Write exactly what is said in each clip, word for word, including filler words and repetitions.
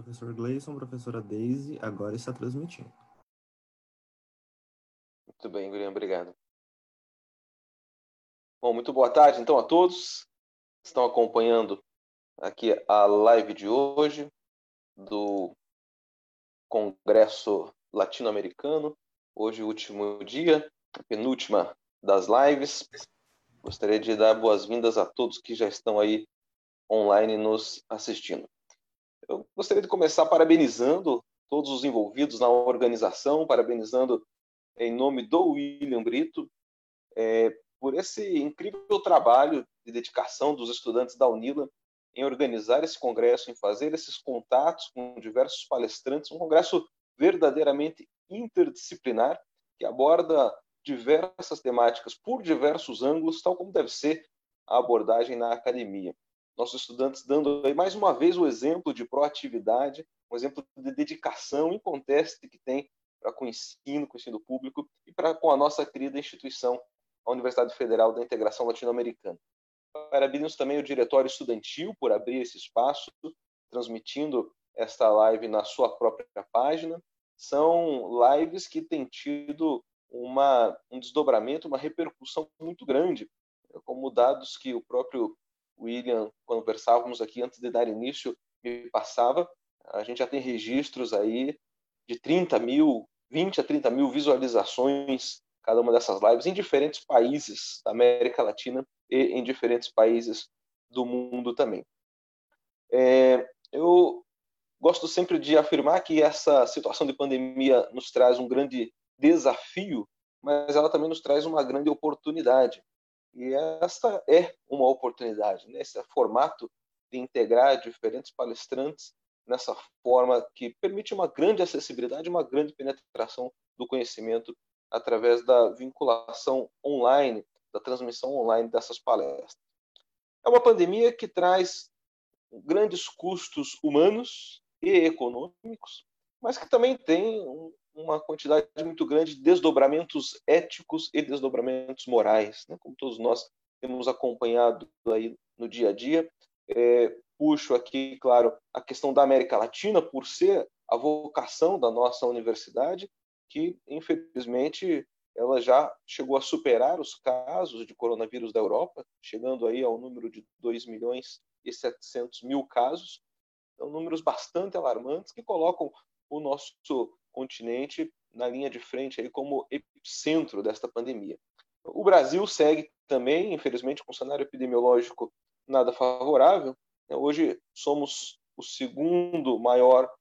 Professor Gleison, professora Deise, agora está transmitindo. Muito bem, William, obrigado. Bom, muito boa tarde, então, a todos que estão acompanhando aqui a live de hoje do Congresso Latino-Americano. Hoje, o último dia, a penúltima das lives. Gostaria de dar boas-vindas a todos que já estão aí online nos assistindo. Eu gostaria de começar parabenizando todos os envolvidos na organização, parabenizando em nome do William Brito, é, por esse incrível trabalho de dedicação dos estudantes da UNILA em organizar esse congresso, em fazer esses contatos com diversos palestrantes, um congresso verdadeiramente interdisciplinar, que aborda diversas temáticas por diversos ângulos, tal como deve ser a abordagem na academia. Nossos estudantes dando aí mais uma vez o exemplo de proatividade, um exemplo de dedicação inconteste que tem para com o ensino, com o ensino público e para com a nossa querida instituição, a Universidade Federal da Integração Latino-Americana. Parabenizamos também o Diretório Estudantil por abrir esse espaço, transmitindo esta live na sua própria página. São lives que têm tido uma, um desdobramento, uma repercussão muito grande, como dados que o próprio William, quando conversávamos aqui antes de dar início, me passava. A gente já tem registros aí de trinta mil, vinte a trinta mil visualizações cada uma dessas lives em diferentes países da América Latina e em diferentes países do mundo também. É, eu gosto sempre de afirmar que essa situação de pandemia nos traz um grande desafio, mas ela também nos traz uma grande oportunidade. E esta é uma oportunidade, né? Esse formato de integrar diferentes palestrantes nessa forma que permite uma grande acessibilidade, uma grande penetração do conhecimento através da vinculação online, da transmissão online dessas palestras. É uma pandemia que traz grandes custos humanos e econômicos, mas que também tem uma quantidade muito grande de desdobramentos éticos e desdobramentos morais, né? Como todos nós temos acompanhado aí no dia a dia. É, puxo aqui, claro, a questão da América Latina, por ser a vocação da nossa universidade, que, infelizmente, ela já chegou a superar os casos de coronavírus da Europa, chegando aí ao número de dois milhões e setecentos mil casos. São números bastante alarmantes que colocam o nosso continente na linha de frente aí como epicentro desta pandemia. O Brasil segue também, infelizmente, com um cenário epidemiológico nada favorável. Hoje somos o segundo maior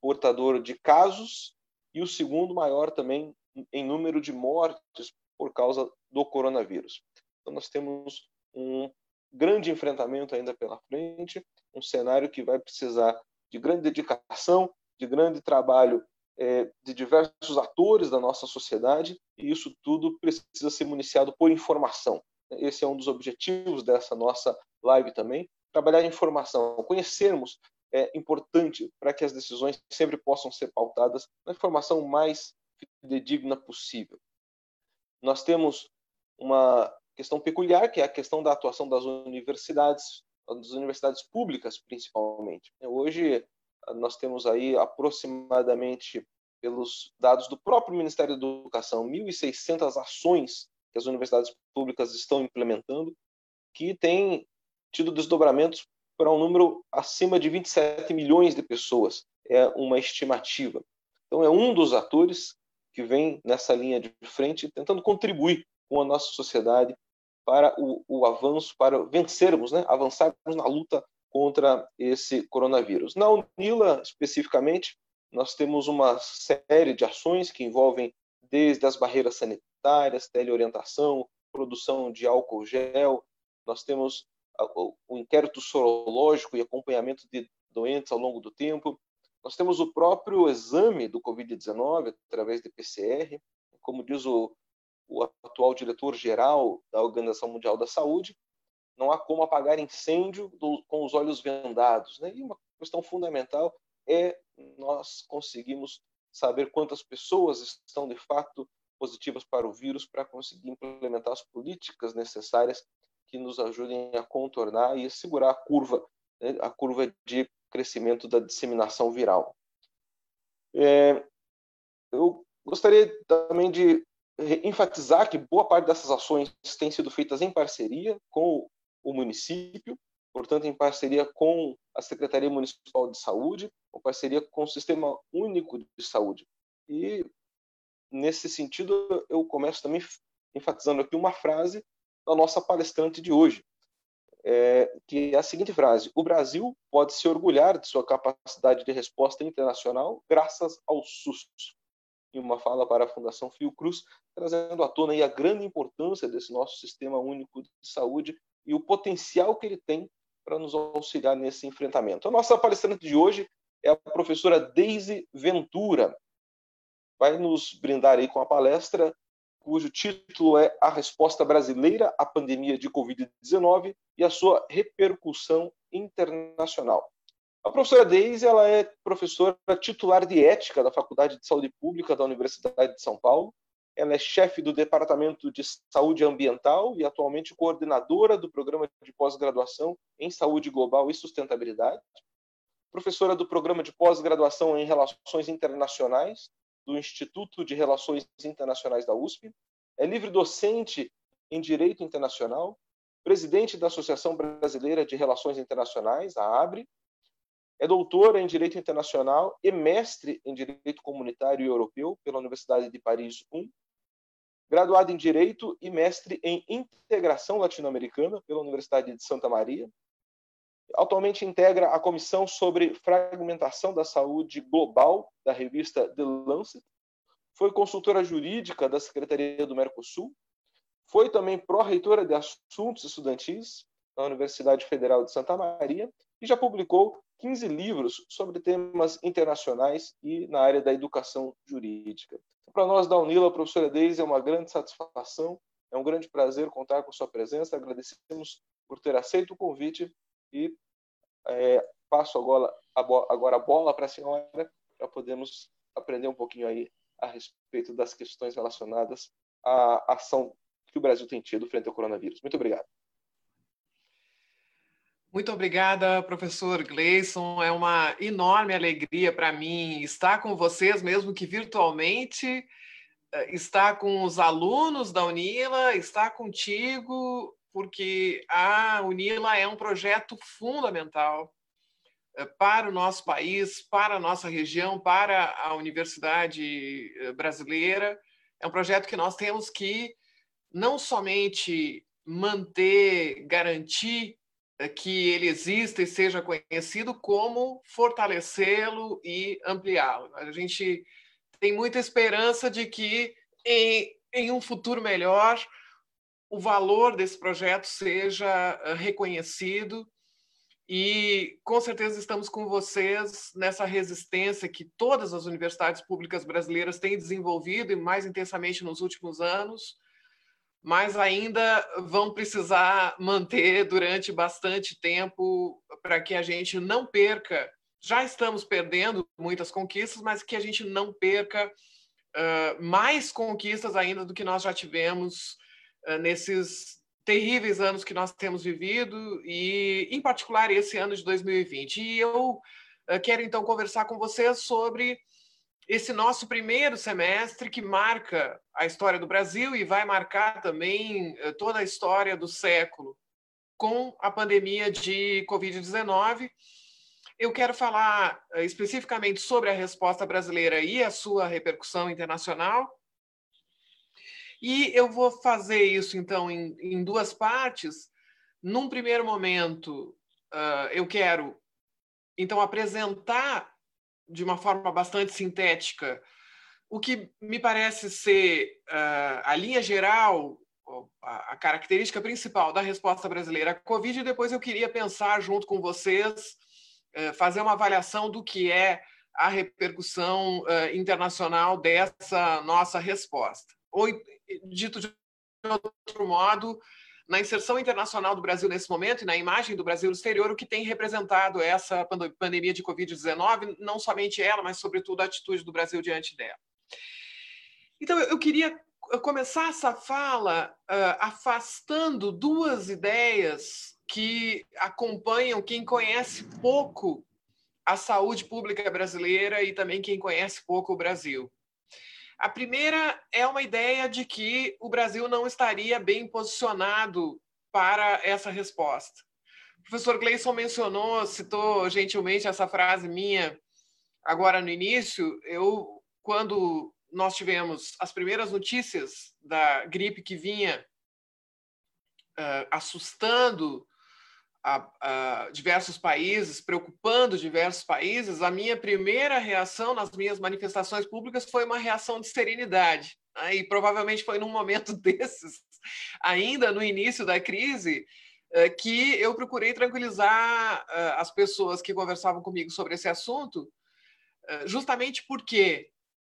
portador de casos e o segundo maior também em número de mortes por causa do coronavírus. Então nós temos um grande enfrentamento ainda pela frente, um cenário que vai precisar de grande dedicação, de grande trabalho é, de diversos atores da nossa sociedade, e isso tudo precisa ser municiado por informação. Esse é um dos objetivos dessa nossa live também, trabalhar a informação, conhecermos é importante para que as decisões sempre possam ser pautadas na informação mais fidedigna possível. Nós temos uma questão peculiar, que é a questão da atuação das universidades, das universidades públicas, principalmente. Hoje, nós temos aí aproximadamente, pelos dados do próprio Ministério da Educação, mil e seiscentas ações que as universidades públicas estão implementando, que têm tido desdobramentos para um número acima de vinte e sete milhões de pessoas, é uma estimativa. Então, é um dos atores que vem nessa linha de frente, tentando contribuir com a nossa sociedade para o, o avanço, para vencermos, né? avançarmos na luta contra esse coronavírus. Na UNILA, especificamente, nós temos uma série de ações que envolvem desde as barreiras sanitárias, teleorientação, produção de álcool gel, nós temos o inquérito sorológico e acompanhamento de doentes ao longo do tempo. Nós temos o próprio exame do covid dezenove através de P C R, como diz o, o atual diretor-geral da Organização Mundial da Saúde, não há como apagar incêndio do, com os olhos vendados, né? E uma questão fundamental é nós conseguimos saber quantas pessoas estão de fato positivas para o vírus para conseguir implementar as políticas necessárias que nos ajudem a contornar e segurar a curva, né, a curva de crescimento da disseminação viral. É, eu gostaria também de enfatizar que boa parte dessas ações têm sido feitas em parceria com o município, portanto, em parceria com a Secretaria Municipal de Saúde, ou parceria com o Sistema Único de Saúde. E, nesse sentido, eu começo também enfatizando aqui uma frase da nossa palestrante de hoje, é, que é a seguinte frase: o Brasil pode se orgulhar de sua capacidade de resposta internacional graças ao SUS. Em uma fala para a Fundação Fiocruz, trazendo à tona aí a grande importância desse nosso Sistema Único de Saúde e o potencial que ele tem para nos auxiliar nesse enfrentamento. A nossa palestrante de hoje é a professora Deise Ventura. Vai nos brindar aí com a palestra, cujo título é A Resposta Brasileira à Pandemia de covid dezenove e a Sua Repercussão Internacional. A professora Deise, ela é professora titular de Ética da Faculdade de Saúde Pública da Universidade de São Paulo. Ela é chefe do Departamento de Saúde Ambiental e atualmente coordenadora do Programa de Pós-Graduação em Saúde Global e Sustentabilidade. Professora do Programa de Pós-Graduação em Relações Internacionais do Instituto de Relações Internacionais da U S P. É livre docente em Direito Internacional, presidente da Associação Brasileira de Relações Internacionais, a ABRE. É doutora em Direito Internacional e mestre em Direito Comunitário e Europeu pela Universidade de Paris I. Graduada em Direito e mestre em Integração Latino-Americana pela Universidade de Santa Maria. Atualmente integra a Comissão sobre Fragmentação da Saúde Global da revista The Lancet. Foi consultora jurídica da Secretaria do Mercosul. Foi também pró-reitora de Assuntos Estudantis na Universidade Federal de Santa Maria e já publicou quinze livros sobre temas internacionais e na área da educação jurídica. Para nós da UNILA, a professora Deise, é uma grande satisfação, é um grande prazer contar com sua presença. Agradecemos por ter aceito o convite e é, passo agora a, bo agora a bola para a senhora, para podermos aprender um pouquinho aí a respeito das questões relacionadas à ação que o Brasil tem tido frente ao coronavírus. Muito obrigado. Muito obrigada, professor Gleison. É uma enorme alegria para mim estar com vocês, mesmo que virtualmente, estar com os alunos da UNILA, estar contigo, porque a UNILA é um projeto fundamental para o nosso país, para a nossa região, para a universidade brasileira. É um projeto que nós temos que não somente manter, garantir que ele exista e seja conhecido, como fortalecê-lo e ampliá-lo. A gente tem muita esperança de que, em, em um futuro melhor, o valor desse projeto seja reconhecido e, com certeza, estamos com vocês nessa resistência que todas as universidades públicas brasileiras têm desenvolvido e mais intensamente nos últimos anos, mas ainda vão precisar manter durante bastante tempo para que a gente não perca. Já estamos perdendo muitas conquistas, mas que a gente não perca uh, mais conquistas ainda do que nós já tivemos uh, nesses terríveis anos que nós temos vivido e, em particular, esse ano de dois mil e vinte. E eu uh, quero, então, conversar com vocês sobre esse nosso primeiro semestre que marca a história do Brasil e vai marcar também toda a história do século com a pandemia de covid dezenove. Eu quero falar especificamente sobre a resposta brasileira e a sua repercussão internacional. E eu vou fazer isso, então, em, em duas partes. Num primeiro momento, uh, eu quero, então, apresentar de uma forma bastante sintética, o que me parece ser uh, a linha geral, a, a característica principal da resposta brasileira à Covid, e depois eu queria pensar junto com vocês, uh, fazer uma avaliação do que é a repercussão uh, internacional dessa nossa resposta. Ou, dito de outro modo, na inserção internacional do Brasil nesse momento e na imagem do Brasil no exterior, o que tem representado essa pandemia de covid dezenove, não somente ela, mas sobretudo a atitude do Brasil diante dela. Então, eu queria começar essa fala uh, afastando duas ideias que acompanham quem conhece pouco a saúde pública brasileira e também quem conhece pouco o Brasil. A primeira é uma ideia de que o Brasil não estaria bem posicionado para essa resposta. O professor Gleison mencionou, citou gentilmente essa frase minha agora no início. Eu, quando nós tivemos as primeiras notícias da gripe que vinha uh, assustando a, a diversos países, preocupando diversos países, a minha primeira reação nas minhas manifestações públicas foi uma reação de serenidade. Né? E provavelmente foi num momento desses, ainda no início da crise, uh, que eu procurei tranquilizar uh, as pessoas que conversavam comigo sobre esse assunto, uh, justamente porque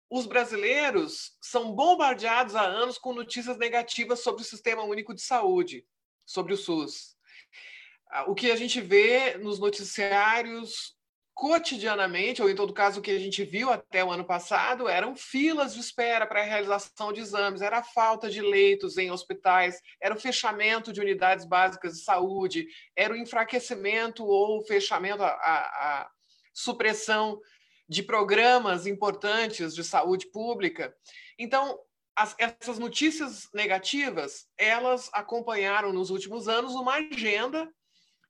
os brasileiros são bombardeados há anos com notícias negativas sobre o Sistema Único de Saúde, sobre o SUS. O que a gente vê nos noticiários cotidianamente, ou em todo caso o que a gente viu até o ano passado, eram filas de espera para a realização de exames, era a falta de leitos em hospitais, era o fechamento de unidades básicas de saúde, era o enfraquecimento ou o fechamento, a, a, a supressão de programas importantes de saúde pública. Então, as, essas notícias negativas, elas acompanharam nos últimos anos uma agenda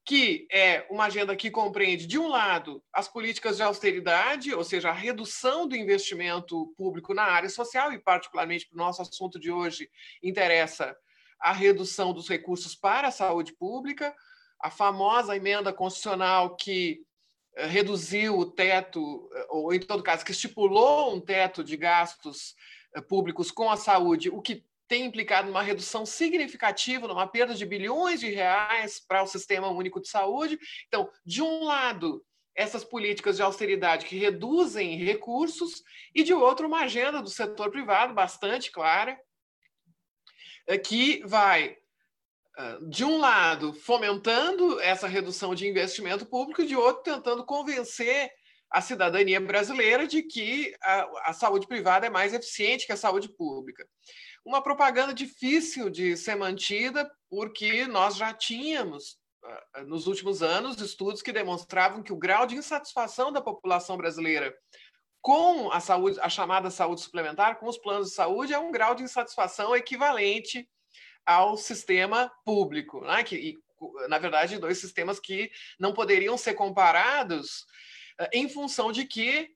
que é uma agenda que compreende, de um lado, as políticas de austeridade, ou seja, a redução do investimento público na área social, e particularmente para o nosso assunto de hoje interessa a redução dos recursos para a saúde pública, a famosa emenda constitucional que reduziu o teto, ou em todo caso, que estipulou um teto de gastos públicos com a saúde, o que tem implicado uma redução significativa, numa perda de bilhões de reais para o Sistema Único de Saúde. Então, de um lado, essas políticas de austeridade que reduzem recursos, e de outro, uma agenda do setor privado bastante clara, que vai, de um lado, fomentando essa redução de investimento público, e de outro, tentando convencer a cidadania brasileira de que a, a saúde privada é mais eficiente que a saúde pública. Uma propaganda difícil de ser mantida, porque nós já tínhamos, nos últimos anos, estudos que demonstravam que o grau de insatisfação da população brasileira com a saúde, a chamada saúde suplementar, com os planos de saúde, é um grau de insatisfação equivalente ao sistema público, né? Que, e, na verdade, dois sistemas que não poderiam ser comparados em função de que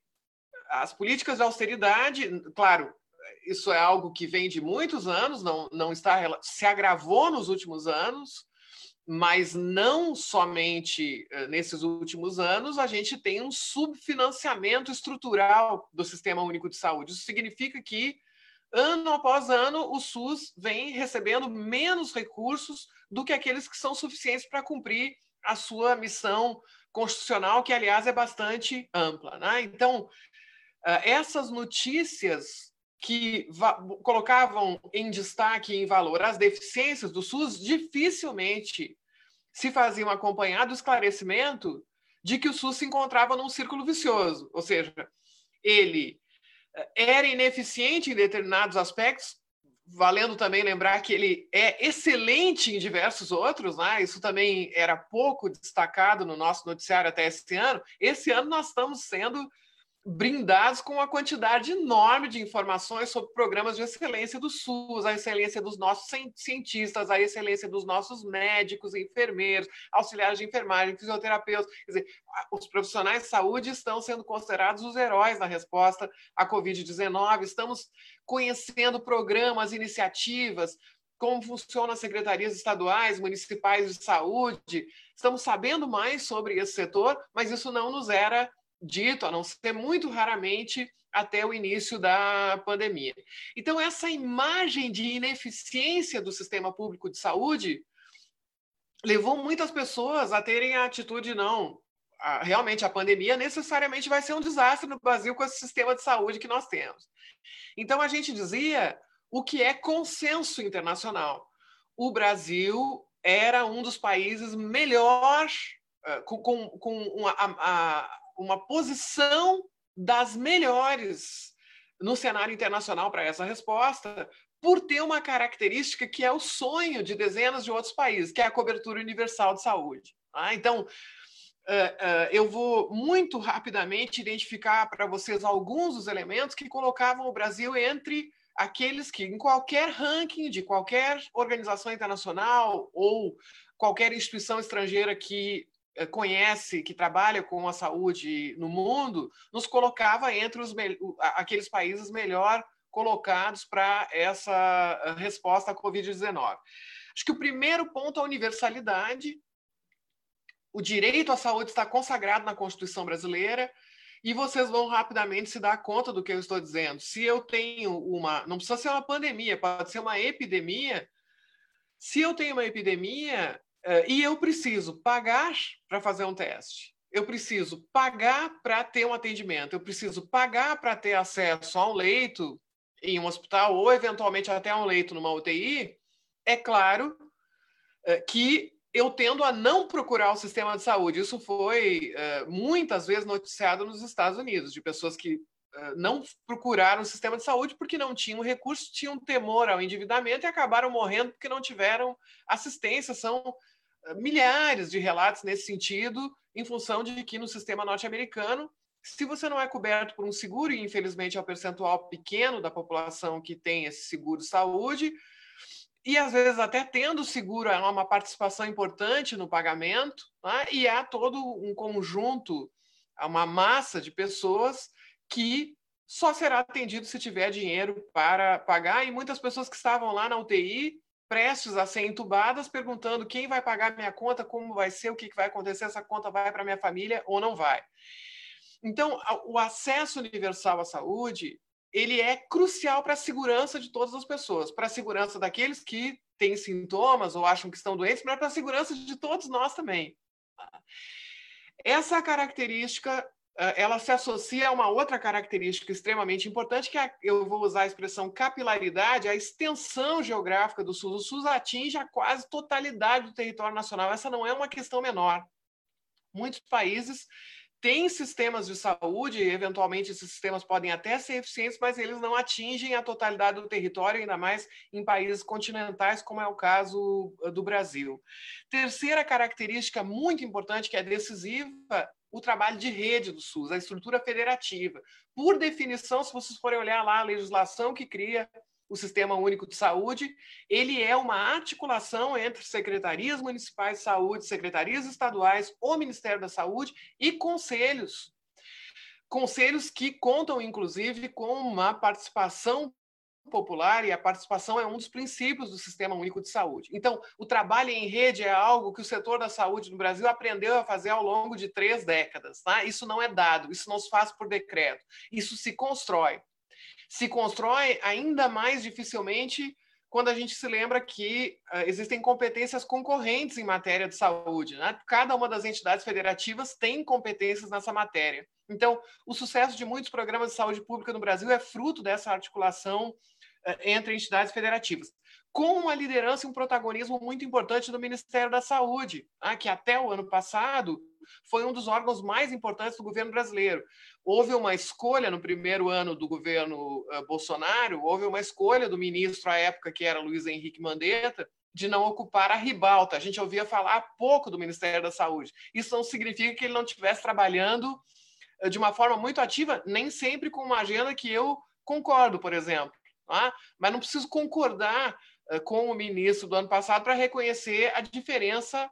as políticas de austeridade, claro, isso é algo que vem de muitos anos, não, não está, se agravou nos últimos anos, mas não somente nesses últimos anos, a gente tem um subfinanciamento estrutural do Sistema Único de Saúde. Isso significa que ano após ano, o SUS vem recebendo menos recursos do que aqueles que são suficientes para cumprir a sua missão constitucional, que, aliás, é bastante ampla. Né? Então, essas notícias que colocavam em destaque, em valor, as deficiências do SUS, dificilmente se faziam acompanhar do esclarecimento de que o SUS se encontrava num círculo vicioso, ou seja, ele era ineficiente em determinados aspectos, valendo também lembrar que ele é excelente em diversos outros, né? Isso também era pouco destacado no nosso noticiário até esse ano. Esse ano nós estamos sendo brindados com uma quantidade enorme de informações sobre programas de excelência do SUS, a excelência dos nossos cientistas, a excelência dos nossos médicos, enfermeiros, auxiliares de enfermagem, fisioterapeutas. Quer dizer, os profissionais de saúde estão sendo considerados os heróis na resposta à covid dezenove. Estamos conhecendo programas, iniciativas, como funcionam as secretarias estaduais, municipais de saúde. Estamos sabendo mais sobre esse setor, mas isso não nos era dito, a não ser muito raramente, até o início da pandemia. Então, essa imagem de ineficiência do sistema público de saúde levou muitas pessoas a terem a atitude, não, a, realmente a pandemia necessariamente vai ser um desastre no Brasil com esse sistema de saúde que nós temos. Então, a gente dizia o que é consenso internacional. O Brasil era um dos países melhor, com, com, com uma, a, a, uma posição das melhores no cenário internacional para essa resposta, por ter uma característica que é o sonho de dezenas de outros países, que é a cobertura universal de saúde. Ah, então, uh, uh, eu vou quero muito rapidamente identificar para vocês alguns dos elementos que colocavam o Brasil entre aqueles que, em qualquer ranking de qualquer organização internacional ou qualquer instituição estrangeira que conhece, que trabalha com a saúde no mundo, nos colocava entre os, aqueles países melhor colocados para essa resposta à covid dezenove. Acho que o primeiro ponto é a universalidade. O direito à saúde está consagrado na Constituição brasileira e vocês vão rapidamente se dar conta do que eu estou dizendo. Se eu tenho uma... Não precisa ser uma pandemia, pode ser uma epidemia. Se eu tenho uma epidemia e eu preciso pagar para fazer um teste, eu preciso pagar para ter um atendimento, eu preciso pagar para ter acesso a um leito em um hospital ou, eventualmente, até a um leito numa U T I, é claro que eu tendo a não procurar o sistema de saúde. Isso foi uh, muitas vezes noticiado nos Estados Unidos, de pessoas que uh, não procuraram o sistema de saúde porque não tinham recurso, tinham temor ao endividamento e acabaram morrendo porque não tiveram assistência. São uh, milhares de relatos nesse sentido, em função de que no sistema norte-americano, se você não é coberto por um seguro, e infelizmente é um percentual pequeno da população que tem esse seguro de saúde, e às vezes até tendo seguro, é uma participação importante no pagamento, né? E há todo um conjunto, uma massa de pessoas que só será atendido se tiver dinheiro para pagar, e muitas pessoas que estavam lá na U T I, prestes a ser entubadas, perguntando quem vai pagar minha conta, como vai ser, o que vai acontecer, essa conta vai para minha família ou não vai. Então, o acesso universal à saúde, ele é crucial para a segurança de todas as pessoas, para a segurança daqueles que têm sintomas ou acham que estão doentes, mas para a segurança de todos nós também. Essa característica, ela se associa a uma outra característica extremamente importante, que é, eu vou usar a expressão capilaridade, a extensão geográfica do SUS. O SUS atinge a quase totalidade do território nacional. Essa não é uma questão menor. Muitos países tem sistemas de saúde, eventualmente esses sistemas podem até ser eficientes, mas eles não atingem a totalidade do território, ainda mais em países continentais, como é o caso do Brasil. Terceira característica muito importante, que é decisiva, o trabalho de rede do SUS, a estrutura federativa. Por definição, se vocês forem olhar lá a legislação que cria o Sistema Único de Saúde, ele é uma articulação entre secretarias municipais de saúde, secretarias estaduais, o Ministério da Saúde e conselhos. Conselhos que contam, inclusive, com uma participação popular, e a participação é um dos princípios do Sistema Único de Saúde. Então, o trabalho em rede é algo que o setor da saúde no Brasil aprendeu a fazer ao longo de três décadas. Tá? Isso não é dado, isso não se faz por decreto, isso se constrói. Se constrói ainda mais dificilmente quando a gente se lembra que uh, existem competências concorrentes em matéria de saúde, né? Cada uma das entidades federativas tem competências nessa matéria. Então, o sucesso de muitos programas de saúde pública no Brasil é fruto dessa articulação uh, entre entidades federativas, com uma liderança e um protagonismo muito importante do Ministério da Saúde, né? Que até o ano passado foi um dos órgãos mais importantes do governo brasileiro. Houve uma escolha no primeiro ano do governo uh, Bolsonaro, houve uma escolha do ministro à época, que era Luiz Henrique Mandetta, de não ocupar a ribalta. A gente ouvia falar pouco do Ministério da Saúde. Isso não significa que ele não estivesse trabalhando uh, de uma forma muito ativa, nem sempre com uma agenda que eu concordo, por exemplo. Tá? Mas não preciso concordar uh, com o ministro do ano passado para reconhecer a diferença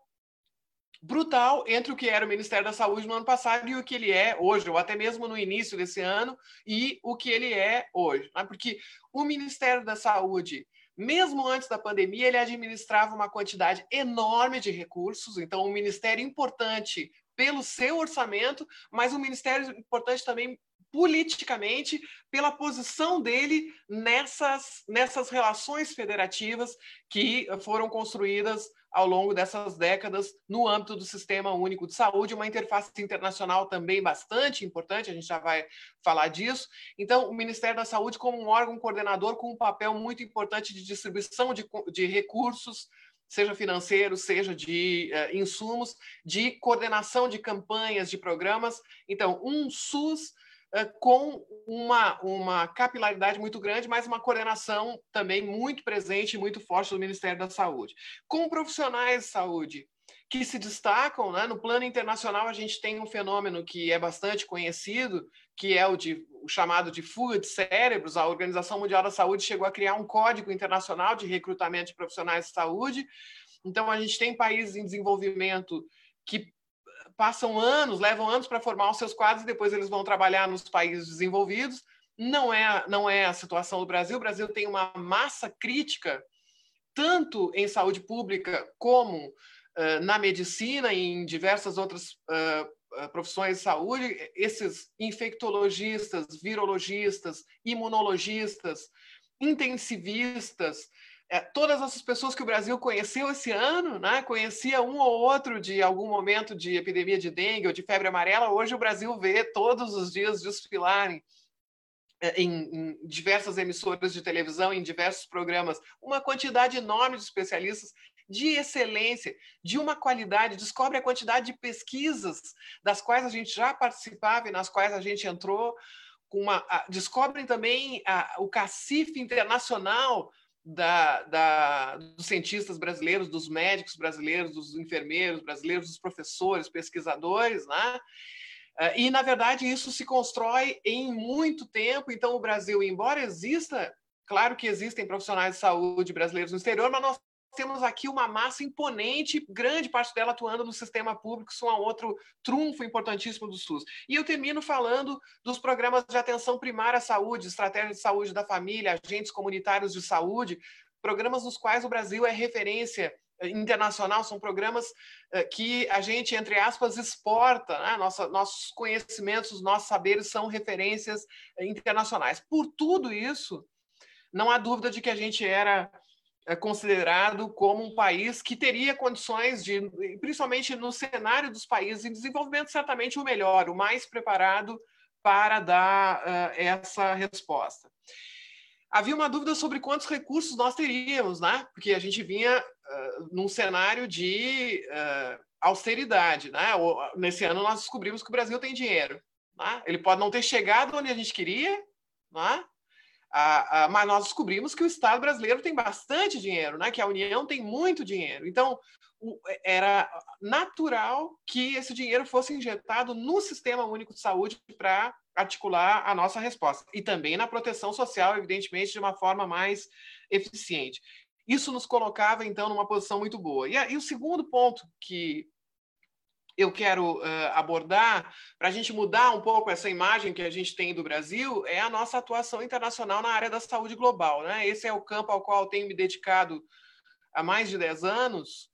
brutal entre o que era o Ministério da Saúde no ano passado e o que ele é hoje, ou até mesmo no início desse ano, e o que ele é hoje. Né? Porque o Ministério da Saúde, mesmo antes da pandemia, ele administrava uma quantidade enorme de recursos, então um ministério importante pelo seu orçamento, mas um ministério importante também politicamente, pela posição dele nessas, nessas relações federativas que foram construídas ao longo dessas décadas no âmbito do Sistema Único de Saúde, uma interface internacional também bastante importante, a gente já vai falar disso. Então, o Ministério da Saúde como um órgão coordenador com um papel muito importante de distribuição de, de recursos, seja financeiros, seja de uh, insumos, de coordenação de campanhas, de programas. Então, um SUS com uma, uma capilaridade muito grande, mas uma coordenação também muito presente e muito forte do Ministério da Saúde. Com profissionais de saúde que se destacam, né? No plano internacional, a gente tem um fenômeno que é bastante conhecido, que é o, de, o chamado de fuga de cérebros. A Organização Mundial da Saúde chegou a criar um código internacional de recrutamento de profissionais de saúde. Então, a gente tem países em desenvolvimento que passam anos, levam anos para formar os seus quadros e depois eles vão trabalhar nos países desenvolvidos. Não é, não é a situação do Brasil. O Brasil tem uma massa crítica, tanto em saúde pública como uh, na medicina e em diversas outras uh, profissões de saúde. Esses infectologistas, virologistas, imunologistas, intensivistas, é, todas essas pessoas que o Brasil conheceu esse ano, né? Conhecia um ou outro de algum momento de epidemia de dengue ou de febre amarela, hoje o Brasil vê todos os dias desfilarem Em, em diversas emissoras de televisão, em diversos programas, uma quantidade enorme de especialistas de excelência, de uma qualidade, descobre a quantidade de pesquisas das quais a gente já participava e nas quais a gente entrou, com uma, a, descobrem também a, o cacife internacional da, da, dos cientistas brasileiros, dos médicos brasileiros, dos enfermeiros brasileiros, dos professores, pesquisadores, né? E, na verdade, isso se constrói em muito tempo. Então, o Brasil, embora exista, claro que existem profissionais de saúde brasileiros no exterior, mas nós temos aqui uma massa imponente, grande parte dela atuando no sistema público, isso é um outro trunfo importantíssimo do SUS. E eu termino falando dos programas de atenção primária à saúde, estratégia de saúde da família, agentes comunitários de saúde, programas nos quais o Brasil é referência internacional, são programas que a gente, entre aspas, exporta, né? Nossa, nossos conhecimentos, nossos saberes são referências internacionais. Por tudo isso, não há dúvida de que a gente era considerado como um país que teria condições de, principalmente no cenário dos países em desenvolvimento, certamente o melhor, o mais preparado para dar uh, essa resposta. Havia uma dúvida sobre quantos recursos nós teríamos, né? Porque a gente vinha uh, num cenário de uh, austeridade, né? Ou, nesse ano nós descobrimos que o Brasil tem dinheiro, né? Ele pode não ter chegado onde a gente queria, né? ah, ah, mas nós descobrimos que o Estado brasileiro tem bastante dinheiro, né? Que a União tem muito dinheiro. Então, o, era natural que esse dinheiro fosse injetado no Sistema Único de Saúde para articular a nossa resposta, e também na proteção social, evidentemente, de uma forma mais eficiente. Isso nos colocava, então, numa posição muito boa. E, e o segundo ponto que eu quero uh, abordar, para a gente mudar um pouco essa imagem que a gente tem do Brasil, é a nossa atuação internacional na área da saúde global, né? Esse é o campo ao qual eu tenho me dedicado há mais de dez anos,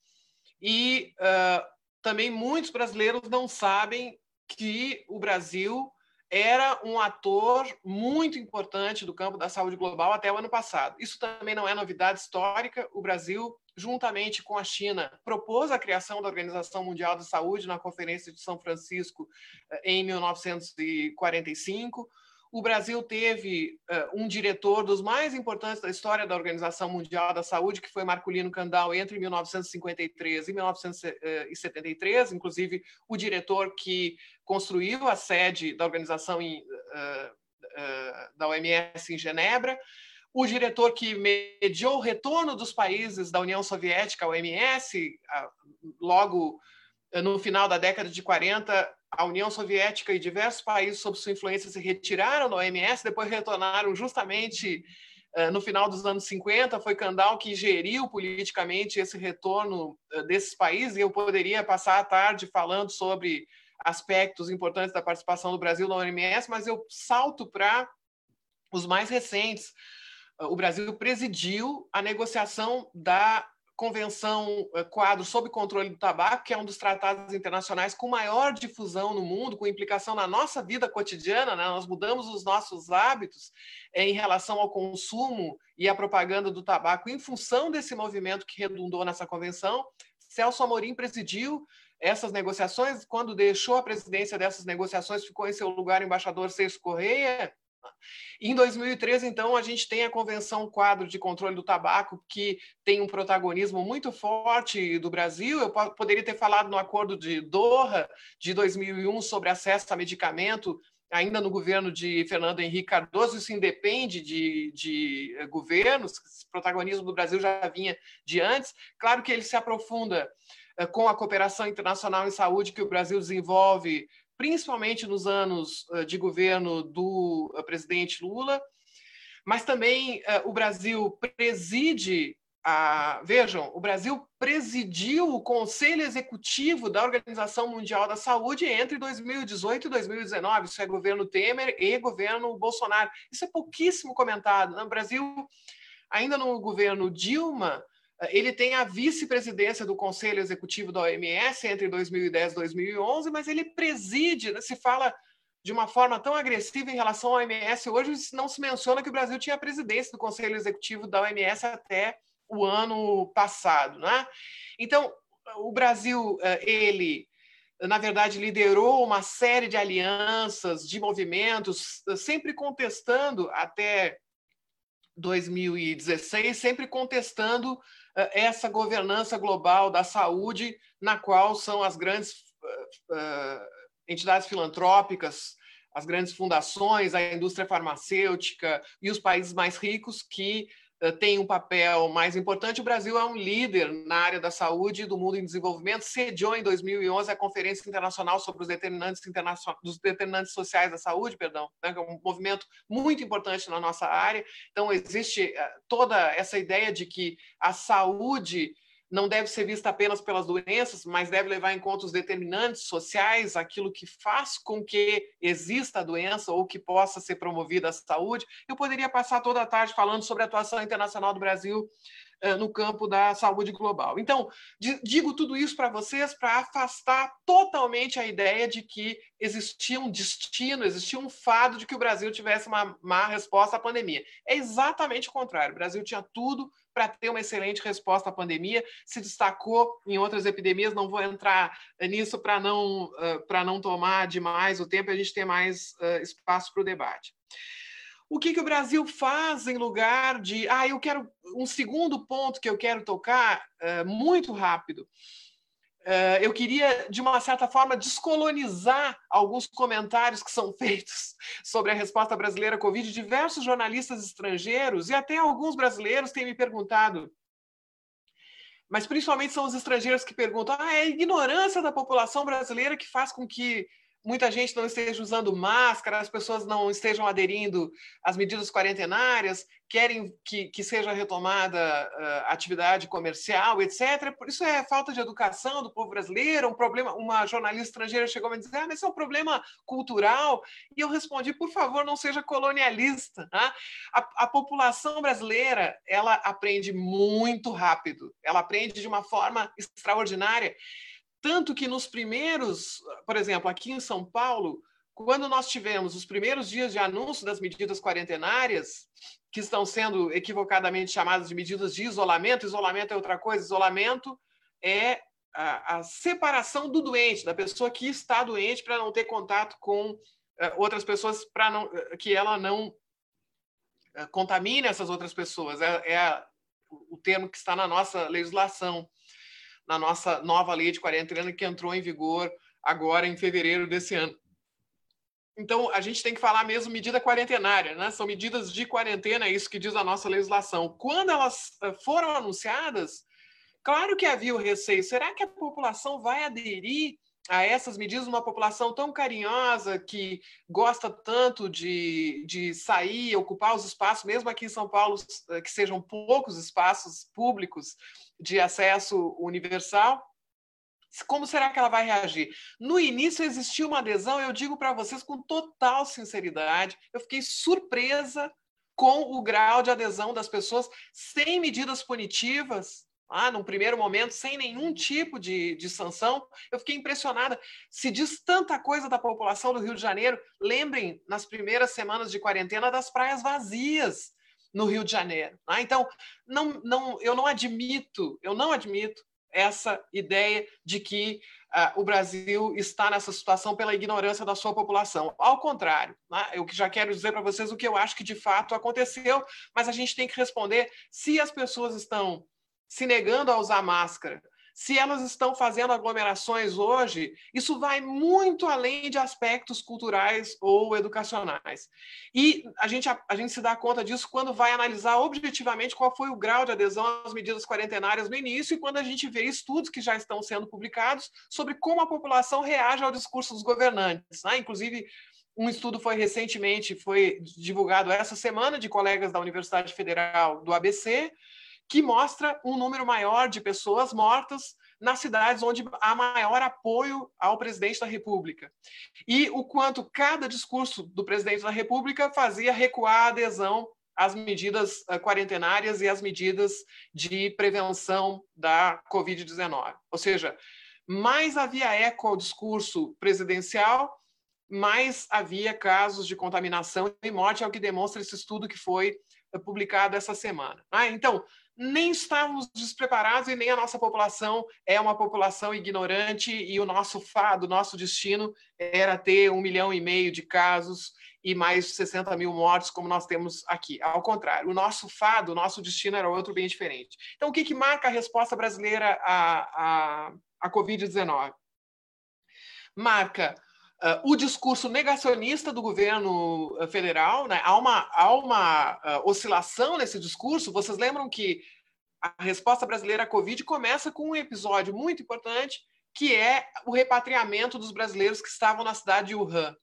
e uh, também muitos brasileiros não sabem que o Brasil era um ator muito importante do campo da saúde global até o ano passado. Isso também não é novidade histórica. O Brasil, juntamente com a China, propôs a criação da Organização Mundial da Saúde na Conferência de São Francisco em mil novecentos e quarenta e cinco. O Brasil teve uh, um diretor dos mais importantes da história da Organização Mundial da Saúde, que foi Marcolino Candau, entre mil novecentos e cinquenta e três e mil novecentos e setenta e três, inclusive o diretor que construiu a sede da organização em, uh, uh, da O M S em Genebra, o diretor que mediou o retorno dos países da União Soviética à O M S, uh, logo uh, no final da década de quarenta, a União Soviética e diversos países sob sua influência se retiraram da O M S, depois retornaram justamente uh, no final dos anos cinquenta. Foi Candau que geriu politicamente esse retorno uh, desses países, e eu poderia passar a tarde falando sobre aspectos importantes da participação do Brasil na O M S, mas eu salto para os mais recentes. Uh, o Brasil presidiu a negociação da Convenção Quadro sobre Controle do Tabaco, que é um dos tratados internacionais com maior difusão no mundo, com implicação na nossa vida cotidiana, né? Nós mudamos os nossos hábitos em relação ao consumo e à propaganda do tabaco em função desse movimento que redundou nessa convenção. Celso Amorim presidiu essas negociações. Quando deixou a presidência dessas negociações, ficou em seu lugar o embaixador Seixas Correia. Em dois mil e treze, então, a gente tem a Convenção Quadro de Controle do Tabaco, que tem um protagonismo muito forte do Brasil. Eu poderia ter falado no Acordo de Doha de dois mil e um sobre acesso a medicamento, ainda no governo de Fernando Henrique Cardoso. Isso independe de, de governos, esse protagonismo do Brasil já vinha de antes. Claro que ele se aprofunda com a cooperação internacional em saúde que o Brasil desenvolve, principalmente nos anos de governo do presidente Lula, mas também o Brasil preside, a, vejam, o Brasil presidiu o Conselho Executivo da Organização Mundial da Saúde entre dois mil e dezoito e dois mil e dezenove, isso é governo Temer e governo Bolsonaro. Isso é pouquíssimo comentado, né? O Brasil, ainda no governo Dilma, ele tem a vice-presidência do Conselho Executivo da O M S entre dois mil e dez e dois mil e onze, mas ele preside, se fala de uma forma tão agressiva em relação à O M S. Hoje não se menciona que o Brasil tinha a presidência do Conselho Executivo da O M S até o ano passado, né? Então, o Brasil, ele, na verdade, liderou uma série de alianças, de movimentos, sempre contestando até dois mil e dezesseis, sempre contestando uh, essa governança global da saúde, na qual são as grandes uh, uh, entidades filantrópicas, as grandes fundações, a indústria farmacêutica e os países mais ricos que uh, têm um papel mais importante. O Brasil é um líder na área da saúde e do mundo em desenvolvimento, sediou em dois mil e onze a Conferência Internacional sobre os Determinantes, Internacionais, dos Determinantes Sociais da Saúde, perdão, né, que é um movimento muito importante na nossa área. Então, existe uh, toda essa ideia de que a saúde não deve ser vista apenas pelas doenças, mas deve levar em conta os determinantes sociais, aquilo que faz com que exista a doença ou que possa ser promovida a saúde. Eu poderia passar toda a tarde falando sobre a atuação internacional do Brasil uh, no campo da saúde global. Então, digo tudo isso para vocês para afastar totalmente a ideia de que existia um destino, existia um fado de que o Brasil tivesse uma má resposta à pandemia. É exatamente o contrário. O Brasil tinha tudo para ter uma excelente resposta à pandemia, se destacou em outras epidemias, não vou entrar nisso para não, para não tomar demais o tempo e a gente ter mais espaço para o debate. O que que o Brasil faz em lugar de... Ah, eu quero... Um segundo ponto que eu quero tocar, muito rápido. Eu queria, de uma certa forma, descolonizar alguns comentários que são feitos sobre a resposta brasileira à Covid. Diversos jornalistas estrangeiros e até alguns brasileiros têm me perguntado, mas principalmente são os estrangeiros que perguntam, ah, é a ignorância da população brasileira que faz com que muita gente não esteja usando máscara, as pessoas não estejam aderindo às medidas quarentenárias, querem que, que seja retomada a uh, atividade comercial, etcétera. Por isso é falta de educação do povo brasileiro, um problema. Uma jornalista estrangeira chegou a me dizer, ah, mas isso é um problema cultural, e eu respondi, por favor, não seja colonialista. Né? A, a população brasileira, ela aprende muito rápido, ela aprende de uma forma extraordinária, tanto que nos primeiros, por exemplo, aqui em São Paulo, quando nós tivemos os primeiros dias de anúncio das medidas quarentenárias, que estão sendo equivocadamente chamadas de medidas de isolamento, isolamento é outra coisa, isolamento é a, a separação do doente, da pessoa que está doente para não ter contato com uh, outras pessoas, para não que ela não uh, contamine essas outras pessoas, é, é a, o termo que está na nossa legislação, na nossa nova lei de quarentena que entrou em vigor agora em fevereiro desse ano. Então, a gente tem que falar mesmo medida quarentenária, né? São medidas de quarentena, é isso que diz a nossa legislação. Quando elas foram anunciadas, claro que havia o receio. Será que a população vai aderir a essas medidas? Uma população tão carinhosa, que gosta tanto de, de sair, ocupar os espaços, mesmo aqui em São Paulo, que sejam poucos espaços públicos de acesso universal. Como será que ela vai reagir? No início existiu uma adesão, eu digo para vocês com total sinceridade, eu fiquei surpresa com o grau de adesão das pessoas, sem medidas punitivas, ah, num primeiro momento, sem nenhum tipo de, de sanção. Eu fiquei impressionada. Se diz tanta coisa da população do Rio de Janeiro, lembrem, nas primeiras semanas de quarentena, das praias vazias no Rio de Janeiro. Ah, então, não, não, eu não admito, eu não admito essa ideia de que uh, o Brasil está nessa situação pela ignorância da sua população. Ao contrário, né? Eu já quero dizer para vocês o que eu acho que de fato aconteceu, mas a gente tem que responder se as pessoas estão se negando a usar máscara, se elas estão fazendo aglomerações hoje, isso vai muito além de aspectos culturais ou educacionais. E a gente, a, a gente se dá conta disso quando vai analisar objetivamente qual foi o grau de adesão às medidas quarentenárias no início e quando a gente vê estudos que já estão sendo publicados sobre como a população reage ao discurso dos governantes, né? Inclusive, um estudo foi recentemente, foi divulgado essa semana, de colegas da Universidade Federal do A B C, que mostra um número maior de pessoas mortas nas cidades onde há maior apoio ao presidente da República. E o quanto cada discurso do presidente da República fazia recuar a adesão às medidas quarentenárias e às medidas de prevenção da covid dezenove. Ou seja, mais havia eco ao discurso presidencial, mais havia casos de contaminação e morte, é o que demonstra esse estudo que foi publicado essa semana. Ah, então, nem estávamos despreparados e nem a nossa população é uma população ignorante e o nosso fado, nosso destino era ter um milhão e meio de casos e mais de sessenta mil mortes como nós temos aqui. Ao contrário, o nosso fado, o nosso destino era outro bem diferente. Então, o que, que marca a resposta brasileira à, à, à covid dezenove? Marca Uh, o discurso negacionista do governo uh, federal, né? Há uma, há uma uh, oscilação nesse discurso. Vocês lembram que a resposta brasileira à Covid começa com um episódio muito importante, que é o repatriamento dos brasileiros que estavam na cidade de Wuhan.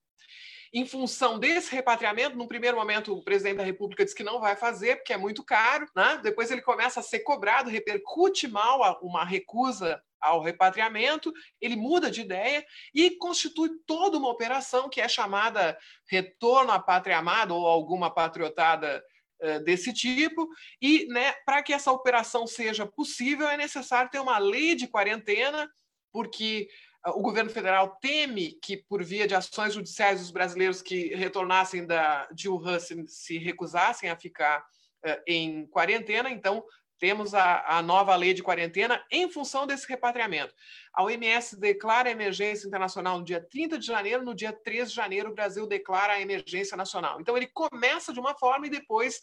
Em função desse repatriamento, num primeiro momento o presidente da República diz que não vai fazer, porque é muito caro, né? Depois ele começa a ser cobrado, repercute mal uma recusa ao repatriamento, ele muda de ideia e constitui toda uma operação que é chamada retorno à pátria amada ou alguma patriotada uh, desse tipo. E, né, para que essa operação seja possível, é necessário ter uma lei de quarentena, porque o governo federal teme que, por via de ações judiciais, os brasileiros que retornassem da, de Wuhan se, se recusassem a ficar eh, em quarentena. Então, temos a, a nova lei de quarentena em função desse repatriamento. A O M S declara a emergência internacional no dia trinta de janeiro, no dia três de janeiro o Brasil declara a emergência nacional. Então, ele começa de uma forma e depois,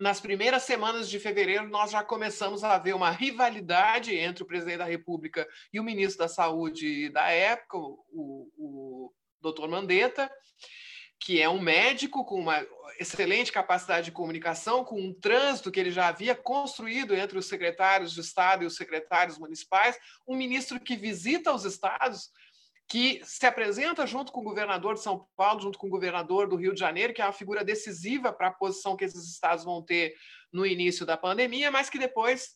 nas primeiras semanas de fevereiro, nós já começamos a ver uma rivalidade entre o presidente da República e o ministro da Saúde da época, o, o doutor Mandetta, que é um médico com uma excelente capacidade de comunicação, com um trânsito que ele já havia construído entre os secretários de Estado e os secretários municipais, um ministro que visita os estados, que se apresenta junto com o governador de São Paulo, junto com o governador do Rio de Janeiro, que é uma figura decisiva para a posição que esses estados vão ter no início da pandemia, mas que depois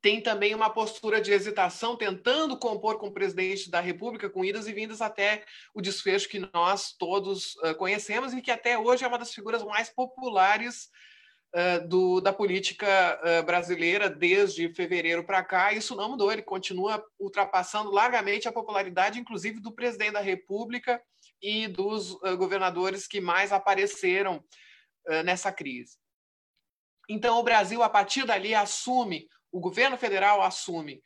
tem também uma postura de hesitação, tentando compor com o presidente da República, com idas e vindas até o desfecho que nós todos uh, conhecemos e que até hoje é uma das figuras mais populares Uh, do, da política uh, brasileira desde fevereiro para cá. Isso não mudou, ele continua ultrapassando largamente a popularidade, inclusive, do presidente da República e dos uh, governadores que mais apareceram uh, nessa crise. Então, o Brasil, a partir dali, assume, o governo federal assume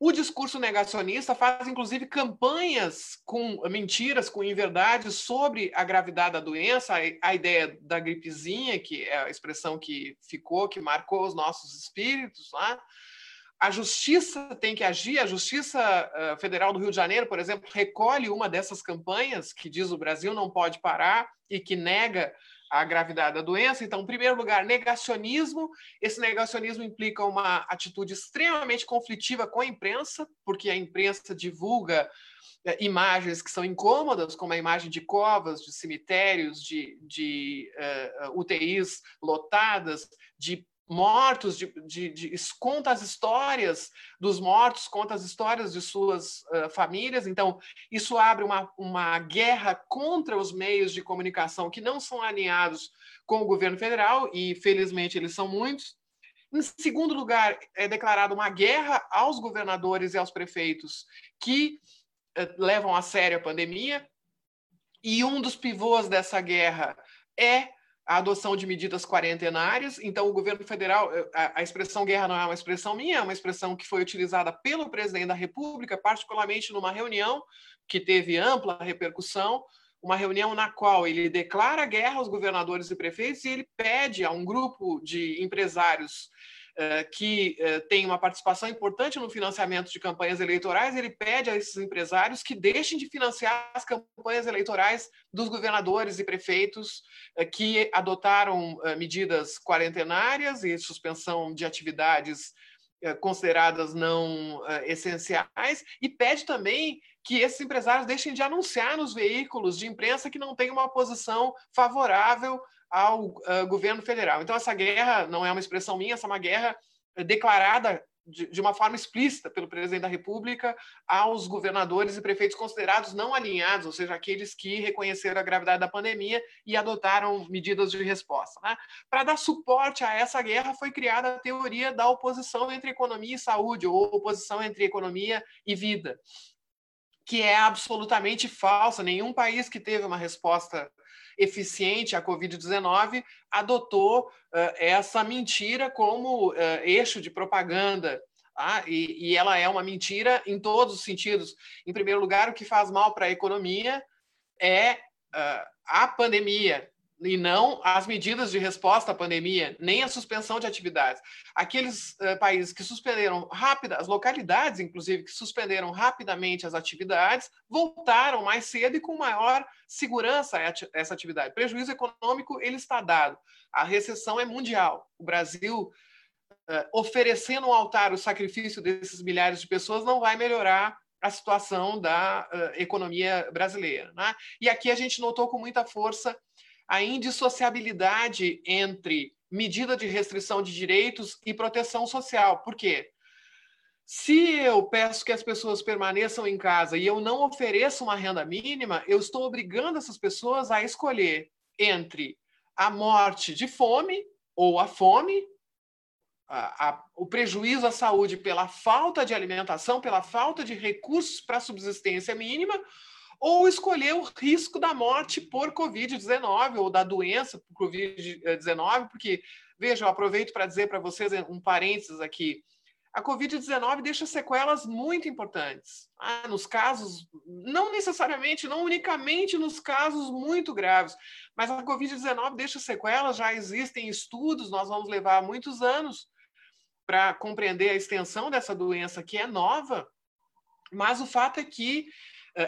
o discurso negacionista, faz, inclusive, campanhas com mentiras, com inverdades sobre a gravidade da doença, a ideia da gripezinha, que é a expressão que ficou, que marcou os nossos espíritos, né? A justiça tem que agir, a Justiça Federal do Rio de Janeiro, por exemplo, recolhe uma dessas campanhas que diz o Brasil não pode parar e que nega a gravidade da doença. Então, em primeiro lugar, negacionismo. Esse negacionismo implica uma atitude extremamente conflitiva com a imprensa, porque a imprensa divulga eh, imagens que são incômodas, como a imagem de covas, de cemitérios, de, de uh, U T Is lotadas, de mortos, de, de, de, conta as histórias dos mortos, conta as histórias de suas uh, famílias. Então, isso abre uma, uma guerra contra os meios de comunicação que não são alinhados com o governo federal, e felizmente eles são muitos. Em segundo lugar, é declarada uma guerra aos governadores e aos prefeitos que uh, levam a sério a pandemia, e um dos pivôs dessa guerra é a adoção de medidas quarentenárias. Então, o governo federal, a, a expressão guerra não é uma expressão minha, é uma expressão que foi utilizada pelo presidente da República, particularmente numa reunião que teve ampla repercussão, uma reunião na qual ele declara guerra aos governadores e prefeitos e ele pede a um grupo de empresários que tem uma participação importante no financiamento de campanhas eleitorais, ele pede a esses empresários que deixem de financiar as campanhas eleitorais dos governadores e prefeitos que adotaram medidas quarentenárias e suspensão de atividades consideradas não essenciais, e pede também que esses empresários deixem de anunciar nos veículos de imprensa que não tem uma posição favorável ao uh, governo federal. Então, essa guerra não é uma expressão minha, essa é uma guerra declarada de, de uma forma explícita pelo presidente da República aos governadores e prefeitos considerados não alinhados, ou seja, aqueles que reconheceram a gravidade da pandemia e adotaram medidas de resposta, né? Para dar suporte a essa guerra, foi criada a teoria da oposição entre economia e saúde, ou oposição entre economia e vida, que é absolutamente falsa. Nenhum país que teve uma resposta eficiente à covid dezenove adotou uh, essa mentira como uh, eixo de propaganda. Ah, e, e ela é uma mentira em todos os sentidos. Em primeiro lugar, o que faz mal para a economia é uh, a pandemia, e não as medidas de resposta à pandemia, nem a suspensão de atividades. Aqueles uh, países que suspenderam rápida, as localidades, inclusive, que suspenderam rapidamente as atividades, voltaram mais cedo e com maior segurança a ati- essa atividade. Prejuízo econômico, ele está dado. A recessão é mundial. O Brasil, uh, oferecendo ao altar o sacrifício desses milhares de pessoas, não vai melhorar a situação da uh, economia brasileira, né? E aqui a gente notou com muita força a indissociabilidade entre medida de restrição de direitos e proteção social. Por quê? Se eu peço que as pessoas permaneçam em casa e eu não ofereço uma renda mínima, eu estou obrigando essas pessoas a escolher entre a morte de fome ou a fome, a, a, o prejuízo à saúde pela falta de alimentação, pela falta de recursos para a subsistência mínima, ou escolher o risco da morte por covid dezenove ou da doença por covid dezenove, porque, veja, eu aproveito para dizer para vocês um parênteses aqui, a covid dezenove deixa sequelas muito importantes, ah, nos casos, não necessariamente, não unicamente nos casos muito graves, mas a covid dezenove deixa sequelas, já existem estudos, nós vamos levar muitos anos para compreender a extensão dessa doença que é nova, mas o fato é que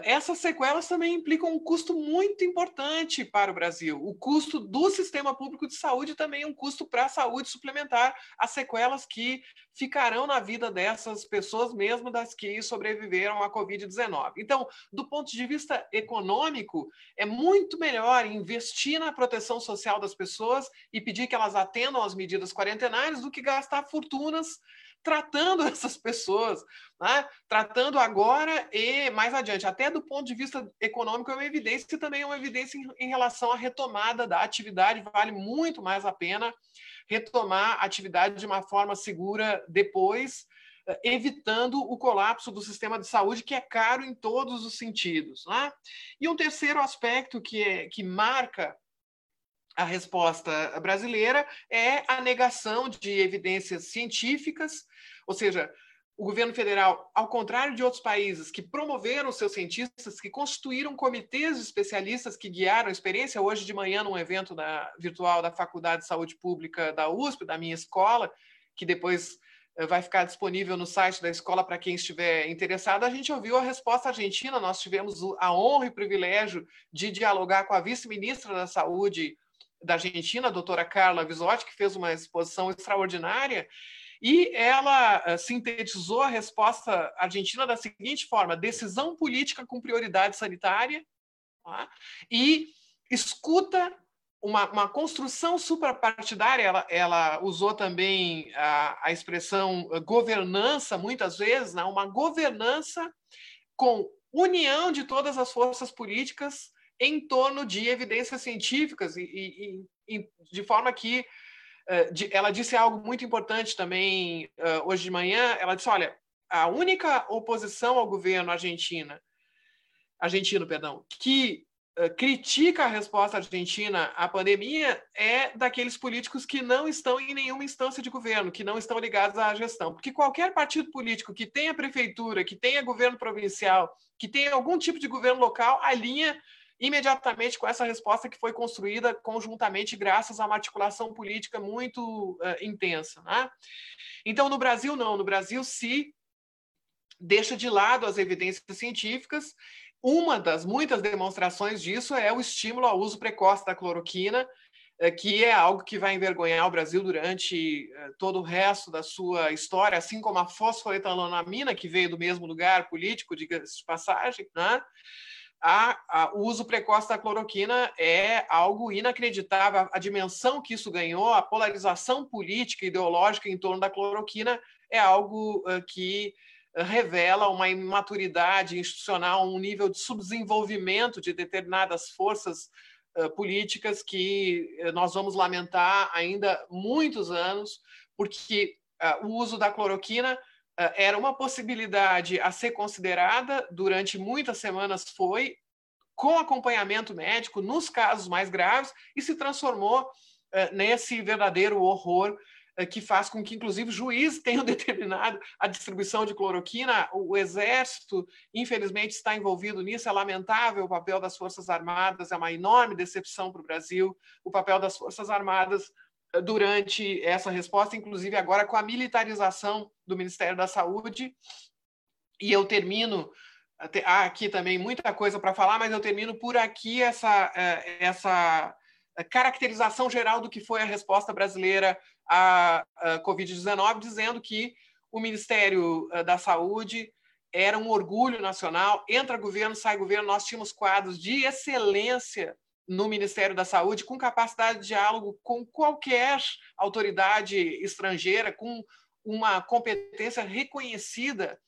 essas sequelas também implicam um custo muito importante para o Brasil. O custo do sistema público de saúde também é um custo para a saúde suplementar, as sequelas que ficarão na vida dessas pessoas, mesmo das que sobreviveram à covid dezenove. Então, do ponto de vista econômico, é muito melhor investir na proteção social das pessoas e pedir que elas atendam às medidas quarentenárias do que gastar fortunas tratando essas pessoas, né? Tratando agora e mais adiante. Até do ponto de vista econômico é uma evidência, e também é uma evidência em, em relação à retomada da atividade. Vale muito mais a pena retomar a atividade de uma forma segura depois, evitando o colapso do sistema de saúde, que é caro em todos os sentidos, né? E um terceiro aspecto que, é, que marca a resposta brasileira é a negação de evidências científicas, ou seja, o governo federal, ao contrário de outros países que promoveram seus cientistas, que constituíram comitês de especialistas que guiaram a experiência, hoje de manhã num evento da, virtual da Faculdade de Saúde Pública da U S P, da minha escola, que depois vai ficar disponível no site da escola para quem estiver interessado, a gente ouviu a resposta argentina, nós tivemos a honra e o privilégio de dialogar com a vice-ministra da Saúde da Argentina, a doutora Carla Bisotti, que fez uma exposição extraordinária, e ela sintetizou a resposta argentina da seguinte forma: decisão política com prioridade sanitária, tá? E escuta, uma, uma construção suprapartidária, ela, ela usou também a, a expressão governança, muitas vezes, né? Uma governança com união de todas as forças políticas em torno de evidências científicas, e, e, e de forma que uh, de, ela disse algo muito importante também uh, hoje de manhã. Ela disse, olha, a única oposição ao governo argentina, argentino perdão, que uh, critica a resposta argentina à pandemia é daqueles políticos que não estão em nenhuma instância de governo, que não estão ligados à gestão. Porque qualquer partido político que tenha prefeitura, que tenha governo provincial, que tenha algum tipo de governo local, alinha imediatamente com essa resposta que foi construída conjuntamente graças a uma articulação política muito uh, intensa, né? Então, no Brasil, não. No Brasil, se deixa de lado as evidências científicas. Uma das muitas demonstrações disso é o estímulo ao uso precoce da cloroquina, que é algo que vai envergonhar o Brasil durante todo o resto da sua história, assim como a fosfoetalonamina, que veio do mesmo lugar político, diga-se de passagem, né? A, a, o uso precoce da cloroquina é algo inacreditável. A, a dimensão que isso ganhou, a polarização política e ideológica em torno da cloroquina é algo uh, que uh, revela uma imaturidade institucional, um nível de subdesenvolvimento de determinadas forças políticas que nós vamos lamentar ainda muitos anos, porque uh, o uso da cloroquina uh, era uma possibilidade a ser considerada, durante muitas semanas foi, com acompanhamento médico, nos casos mais graves, e se transformou uh, nesse verdadeiro horror uh, que faz com que, inclusive, juízes tenham determinado a distribuição de cloroquina. O Exército, infelizmente, está envolvido nisso. É lamentável o papel das Forças Armadas, é uma enorme decepção para o Brasil, o papel das Forças Armadas durante essa resposta, inclusive agora com a militarização do Ministério da Saúde. E eu termino, há aqui também muita coisa para falar, mas eu termino por aqui essa, essa caracterização geral do que foi a resposta brasileira à covid dezenove, dizendo que o Ministério da Saúde era um orgulho nacional. Entra governo, sai governo, nós tínhamos quadros de excelência no Ministério da Saúde, com capacidade de diálogo com qualquer autoridade estrangeira, com uma competência reconhecida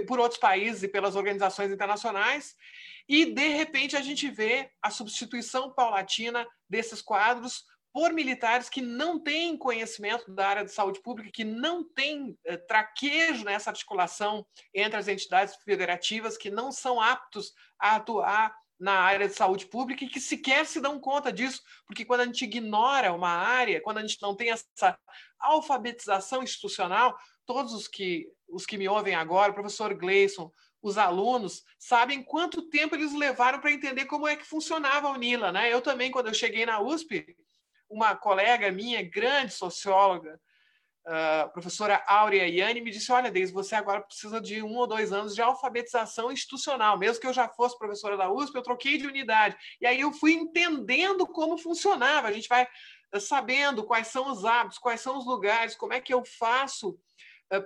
uh, por outros países e pelas organizações internacionais, e, de repente, a gente vê a substituição paulatina desses quadros por militares que não têm conhecimento da área de saúde pública, que não têm uh, traquejo nessa articulação entre as entidades federativas, que não são aptos a atuar na área de saúde pública e que sequer se dão conta disso, porque quando a gente ignora uma área, quando a gente não tem essa alfabetização institucional, todos os que, os que me ouvem agora, o professor Gleison, os alunos, sabem quanto tempo eles levaram para entender como é que funcionava a UNILA, né? Eu também, quando eu cheguei na U S P, uma colega minha, grande socióloga, a professora Áurea Iani, me disse: olha, Deise, você agora precisa de um ou dois anos de alfabetização institucional. Mesmo que eu já fosse professora da U S P, eu troquei de unidade. E aí eu fui entendendo como funcionava. A gente vai sabendo quais são os hábitos, quais são os lugares, como é que eu faço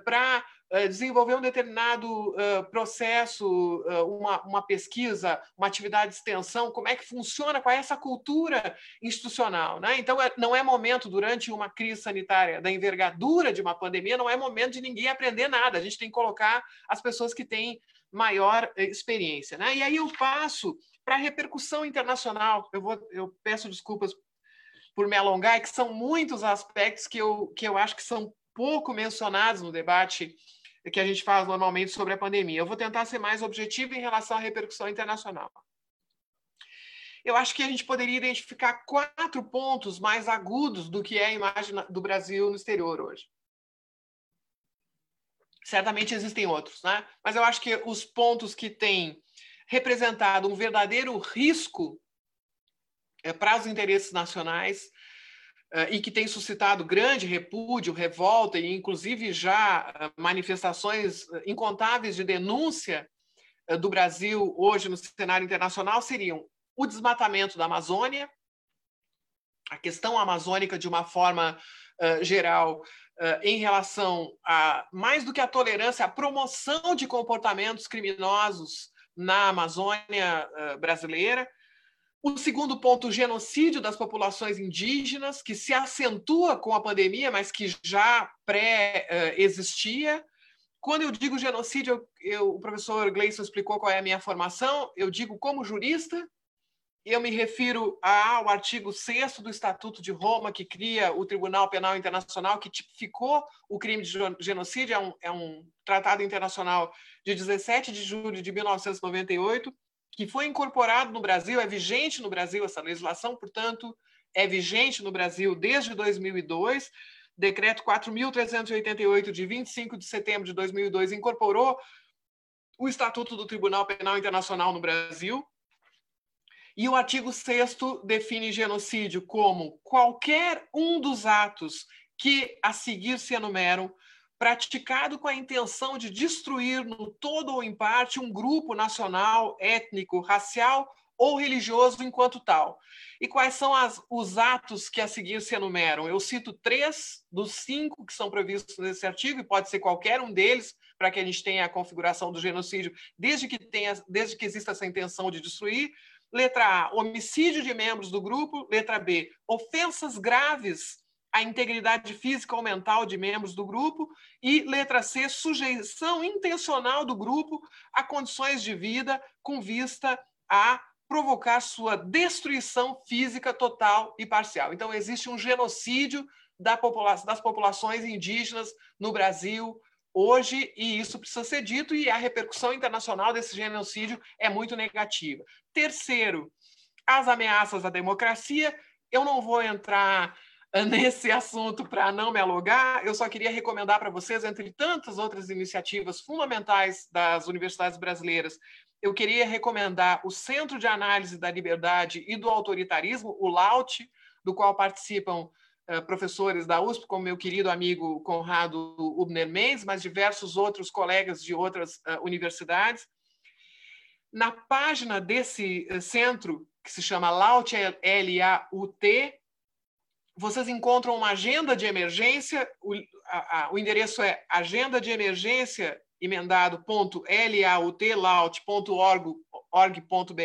para desenvolver um determinado processo, uma, uma pesquisa, uma atividade de extensão, como é que funciona, qual é essa cultura institucional, né? Então, não é momento, durante uma crise sanitária da envergadura de uma pandemia, não é momento de ninguém aprender nada. A gente tem que colocar as pessoas que têm maior experiência, né? E aí eu passo para a repercussão internacional. Eu, vou, eu peço desculpas por me alongar, é que são muitos aspectos que eu, que eu acho que são pouco mencionados no debate que a gente faz normalmente sobre a pandemia. Eu vou tentar ser mais objetivo em relação à repercussão internacional. Eu acho que a gente poderia identificar quatro pontos mais agudos do que é a imagem do Brasil no exterior hoje. Certamente existem outros, né? Mas eu acho que os pontos que têm representado um verdadeiro risco para os interesses nacionais e que tem suscitado grande repúdio, revolta e, inclusive, já manifestações incontáveis de denúncia do Brasil hoje no cenário internacional, seriam o desmatamento da Amazônia, a questão amazônica de uma forma uh, geral, uh, em relação a, mais do que a tolerância, a promoção de comportamentos criminosos na Amazônia uh, brasileira. O segundo ponto, o genocídio das populações indígenas, que se acentua com a pandemia, mas que já pré-existia. Quando eu digo genocídio, eu, eu, o professor Gleison explicou qual é a minha formação, eu digo como jurista, eu me refiro ao artigo sexto do Estatuto de Roma, que cria o Tribunal Penal Internacional, que tipificou o crime de genocídio, é um, é um tratado internacional de dezessete de julho de mil novecentos e noventa e oito, que foi incorporado no Brasil, é vigente no Brasil essa legislação, portanto, é vigente no Brasil desde dois mil e dois. Decreto quatro mil trezentos e oitenta e oito, de vinte e cinco de setembro de dois mil e dois, incorporou o Estatuto do Tribunal Penal Internacional no Brasil. E o artigo sexto define genocídio como qualquer um dos atos que a seguir se enumeram, praticado com a intenção de destruir no todo ou em parte um grupo nacional, étnico, racial ou religioso enquanto tal. E quais são as, os atos que a seguir se enumeram? Eu cito três dos cinco que são previstos nesse artigo, e pode ser qualquer um deles, para que a gente tenha a configuração do genocídio, desde que, tenha, desde que exista essa intenção de destruir. Letra A, homicídio de membros do grupo. Letra B, ofensas graves à integridade física ou mental de membros do grupo. E letra C, sujeição intencional do grupo a condições de vida com vista a provocar sua destruição física total e parcial. Então, existe um genocídio da popula- das populações indígenas no Brasil hoje, e isso precisa ser dito, e a repercussão internacional desse genocídio é muito negativa. Terceiro, as ameaças à democracia. Eu não vou entrar nesse assunto para não me alongar, eu só queria recomendar para vocês, entre tantas outras iniciativas fundamentais das universidades brasileiras, eu queria recomendar o Centro de Análise da Liberdade e do Autoritarismo, o LAUT, do qual participam professores da U S P, como meu querido amigo Conrado Hubner Mendes, mas diversos outros colegas de outras uh, universidades. Na página desse centro, que se chama LAUT, L A U T, vocês encontram uma agenda de emergência, o, a, a, o endereço é agenda de emergência emendado ponto laut ponto org ponto br.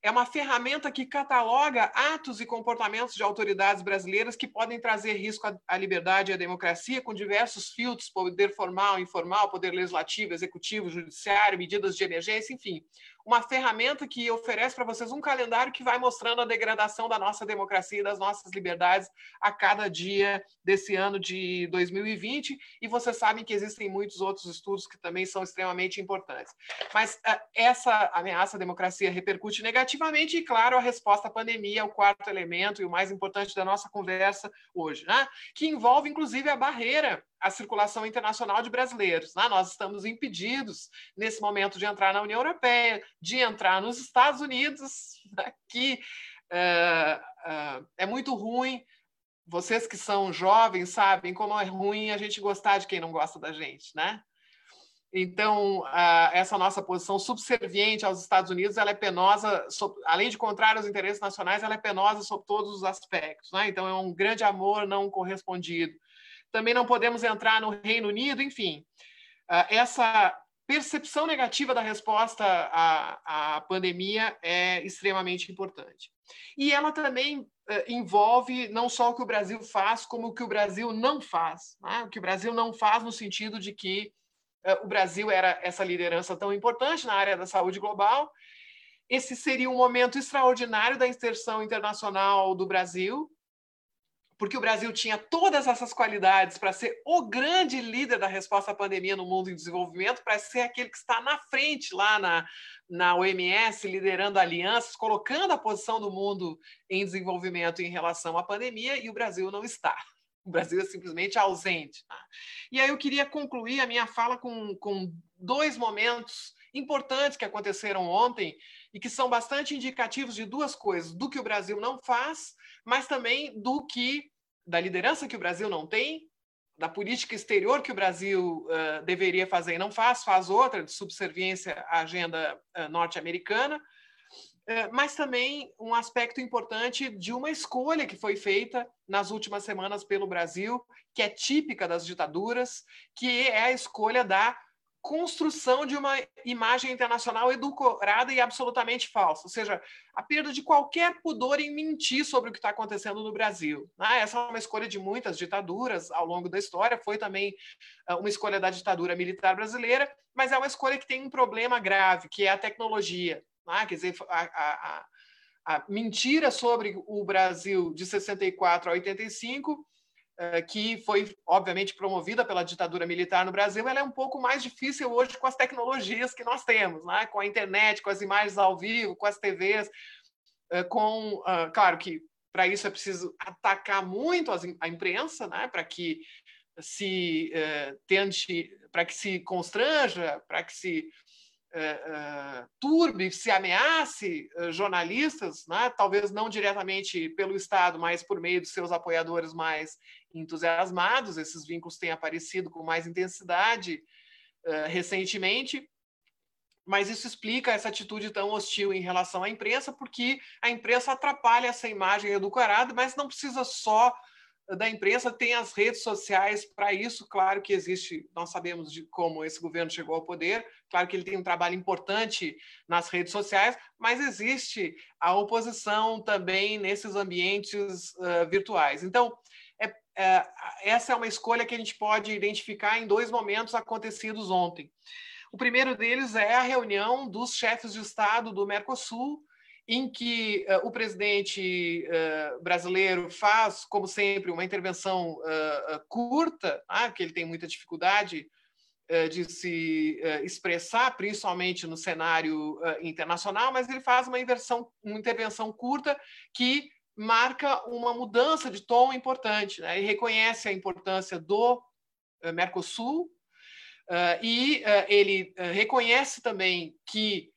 É uma ferramenta que cataloga atos e comportamentos de autoridades brasileiras que podem trazer risco à liberdade e à democracia, com diversos filtros, poder formal, informal, poder legislativo, executivo, judiciário, medidas de emergência, enfim. Uma ferramenta que oferece para vocês um calendário que vai mostrando a degradação da nossa democracia e das nossas liberdades a cada dia desse ano de dois mil e vinte, e vocês sabem que existem muitos outros estudos que também são extremamente importantes. Mas essa ameaça à democracia repercute negativamente, e claro, a resposta à pandemia é o quarto elemento e o mais importante da nossa conversa hoje, né? Que envolve inclusive a barreira a circulação internacional de brasileiros, né? Nós estamos impedidos, nesse momento, de entrar na União Europeia, de entrar nos Estados Unidos, né? Que uh, uh, é muito ruim. Vocês que são jovens sabem como é ruim a gente gostar de quem não gosta da gente, né? Então, uh, essa nossa posição subserviente aos Estados Unidos, ela é penosa, sob, além de contrária aos interesses nacionais, ela é penosa sob todos os aspectos, né? Então, é um grande amor não correspondido. Também não podemos entrar no Reino Unido, enfim. Essa percepção negativa da resposta à, à pandemia é extremamente importante. E ela também envolve não só o que o Brasil faz, como o que o Brasil não faz, né? O que o Brasil não faz no sentido de que o Brasil era essa liderança tão importante na área da saúde global. Esse seria um momento extraordinário da inserção internacional do Brasil, porque o Brasil tinha todas essas qualidades para ser o grande líder da resposta à pandemia no mundo em desenvolvimento, para ser aquele que está na frente lá na, na O M S, liderando alianças, colocando a posição do mundo em desenvolvimento em relação à pandemia, e o Brasil não está. O Brasil é simplesmente ausente. E aí eu queria concluir a minha fala com, com dois momentos importantes que aconteceram ontem e que são bastante indicativos de duas coisas, do que o Brasil não faz, mas também do que, da liderança que o Brasil não tem, da política exterior que o Brasil uh, deveria fazer e não faz, faz outra, de subserviência à agenda uh, norte-americana, uh, mas também um aspecto importante de uma escolha que foi feita nas últimas semanas pelo Brasil, que é típica das ditaduras, que é a escolha da construção de uma imagem internacional edulcorada e absolutamente falsa, ou seja, a perda de qualquer pudor em mentir sobre o que está acontecendo no Brasil. Ah, essa é uma escolha de muitas ditaduras ao longo da história, foi também uma escolha da ditadura militar brasileira, mas é uma escolha que tem um problema grave, que é a tecnologia. Ah, quer dizer, a, a, a mentira sobre o Brasil de sessenta e quatro a oitenta e cinco... que foi, obviamente, promovida pela ditadura militar no Brasil, ela é um pouco mais difícil hoje com as tecnologias que nós temos, né? Com a internet, com as imagens ao vivo, com as T Vs, com... Claro que, para isso, é preciso atacar muito a imprensa, né? Para que se tente... Para que se constranja, para que se uh, turbe, se ameace uh, jornalistas, né? Talvez não diretamente pelo Estado, mas por meio dos seus apoiadores mais entusiasmados. Esses vínculos têm aparecido com mais intensidade uh, recentemente, mas isso explica essa atitude tão hostil em relação à imprensa, porque a imprensa atrapalha essa imagem edulcorada, mas não precisa só da imprensa, tem as redes sociais para isso. Claro que existe, nós sabemos de como esse governo chegou ao poder, claro que ele tem um trabalho importante nas redes sociais, mas existe a oposição também nesses ambientes uh, virtuais. Então, é, é, essa é uma escolha que a gente pode identificar em dois momentos acontecidos ontem. O primeiro deles é a reunião dos chefes de Estado do Mercosul, em que uh, o presidente uh, brasileiro faz, como sempre, uma intervenção uh, uh, curta, ah, porque ele tem muita dificuldade uh, de se uh, expressar, principalmente no cenário uh, internacional, mas ele faz uma, inversão, uma intervenção curta que marca uma mudança de tom importante, né? Ele reconhece a importância do uh, Mercosul uh, e uh, ele uh, reconhece também que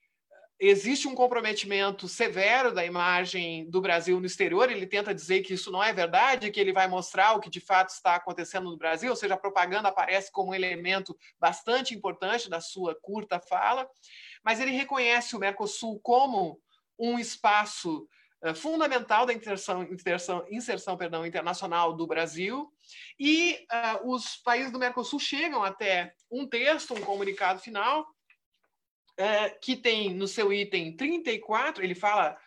existe um comprometimento severo da imagem do Brasil no exterior. Ele tenta dizer que isso não é verdade, que ele vai mostrar o que de fato está acontecendo no Brasil, ou seja, a propaganda aparece como um elemento bastante importante da sua curta fala, mas ele reconhece o Mercosul como um espaço uh, fundamental da inserção, inserção, inserção perdão, internacional do Brasil, e uh, os países do Mercosul chegam até um texto, um comunicado final, É, que tem no seu item trinta e quatro, ele fala,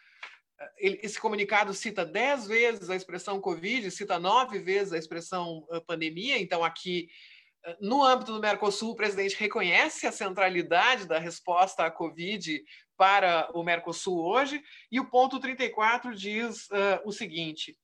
ele, esse comunicado cita dez vezes a expressão Covid, cita nove vezes a expressão uh, pandemia. Então, aqui, no âmbito do Mercosul, o presidente reconhece a centralidade da resposta à Covid para o Mercosul hoje, e o ponto trinta e quatro diz uh, o seguinte: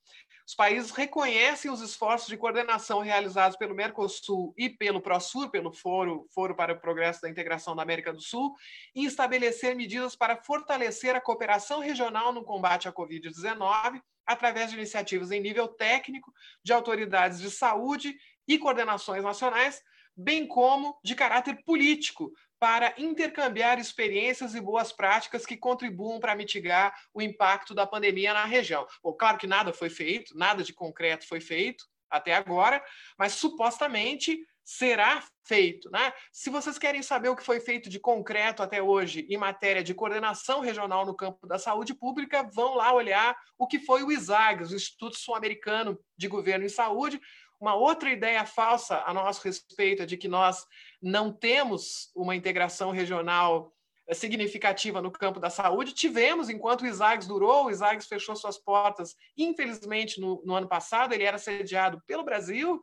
os países reconhecem os esforços de coordenação realizados pelo Mercosul e pelo Prosur, pelo Foro, Foro para o Progresso da Integração da América do Sul, em estabelecer medidas para fortalecer a cooperação regional no combate à Covid dezenove, através de iniciativas em nível técnico, de autoridades de saúde e coordenações nacionais, bem como de caráter político, para intercambiar experiências e boas práticas que contribuam para mitigar o impacto da pandemia na região. Bom, claro que nada foi feito, nada de concreto foi feito até agora, mas supostamente será feito, né? Se vocês querem saber o que foi feito de concreto até hoje em matéria de coordenação regional no campo da saúde pública, vão lá olhar o que foi o I S A G S, o Instituto Sul-Americano de Governo e Saúde. Uma outra ideia falsa a nosso respeito é de que nós não temos uma integração regional significativa no campo da saúde. Tivemos, enquanto o I S A G S durou, o I S A G S fechou suas portas, infelizmente, no, no ano passado. Ele era sediado pelo Brasil,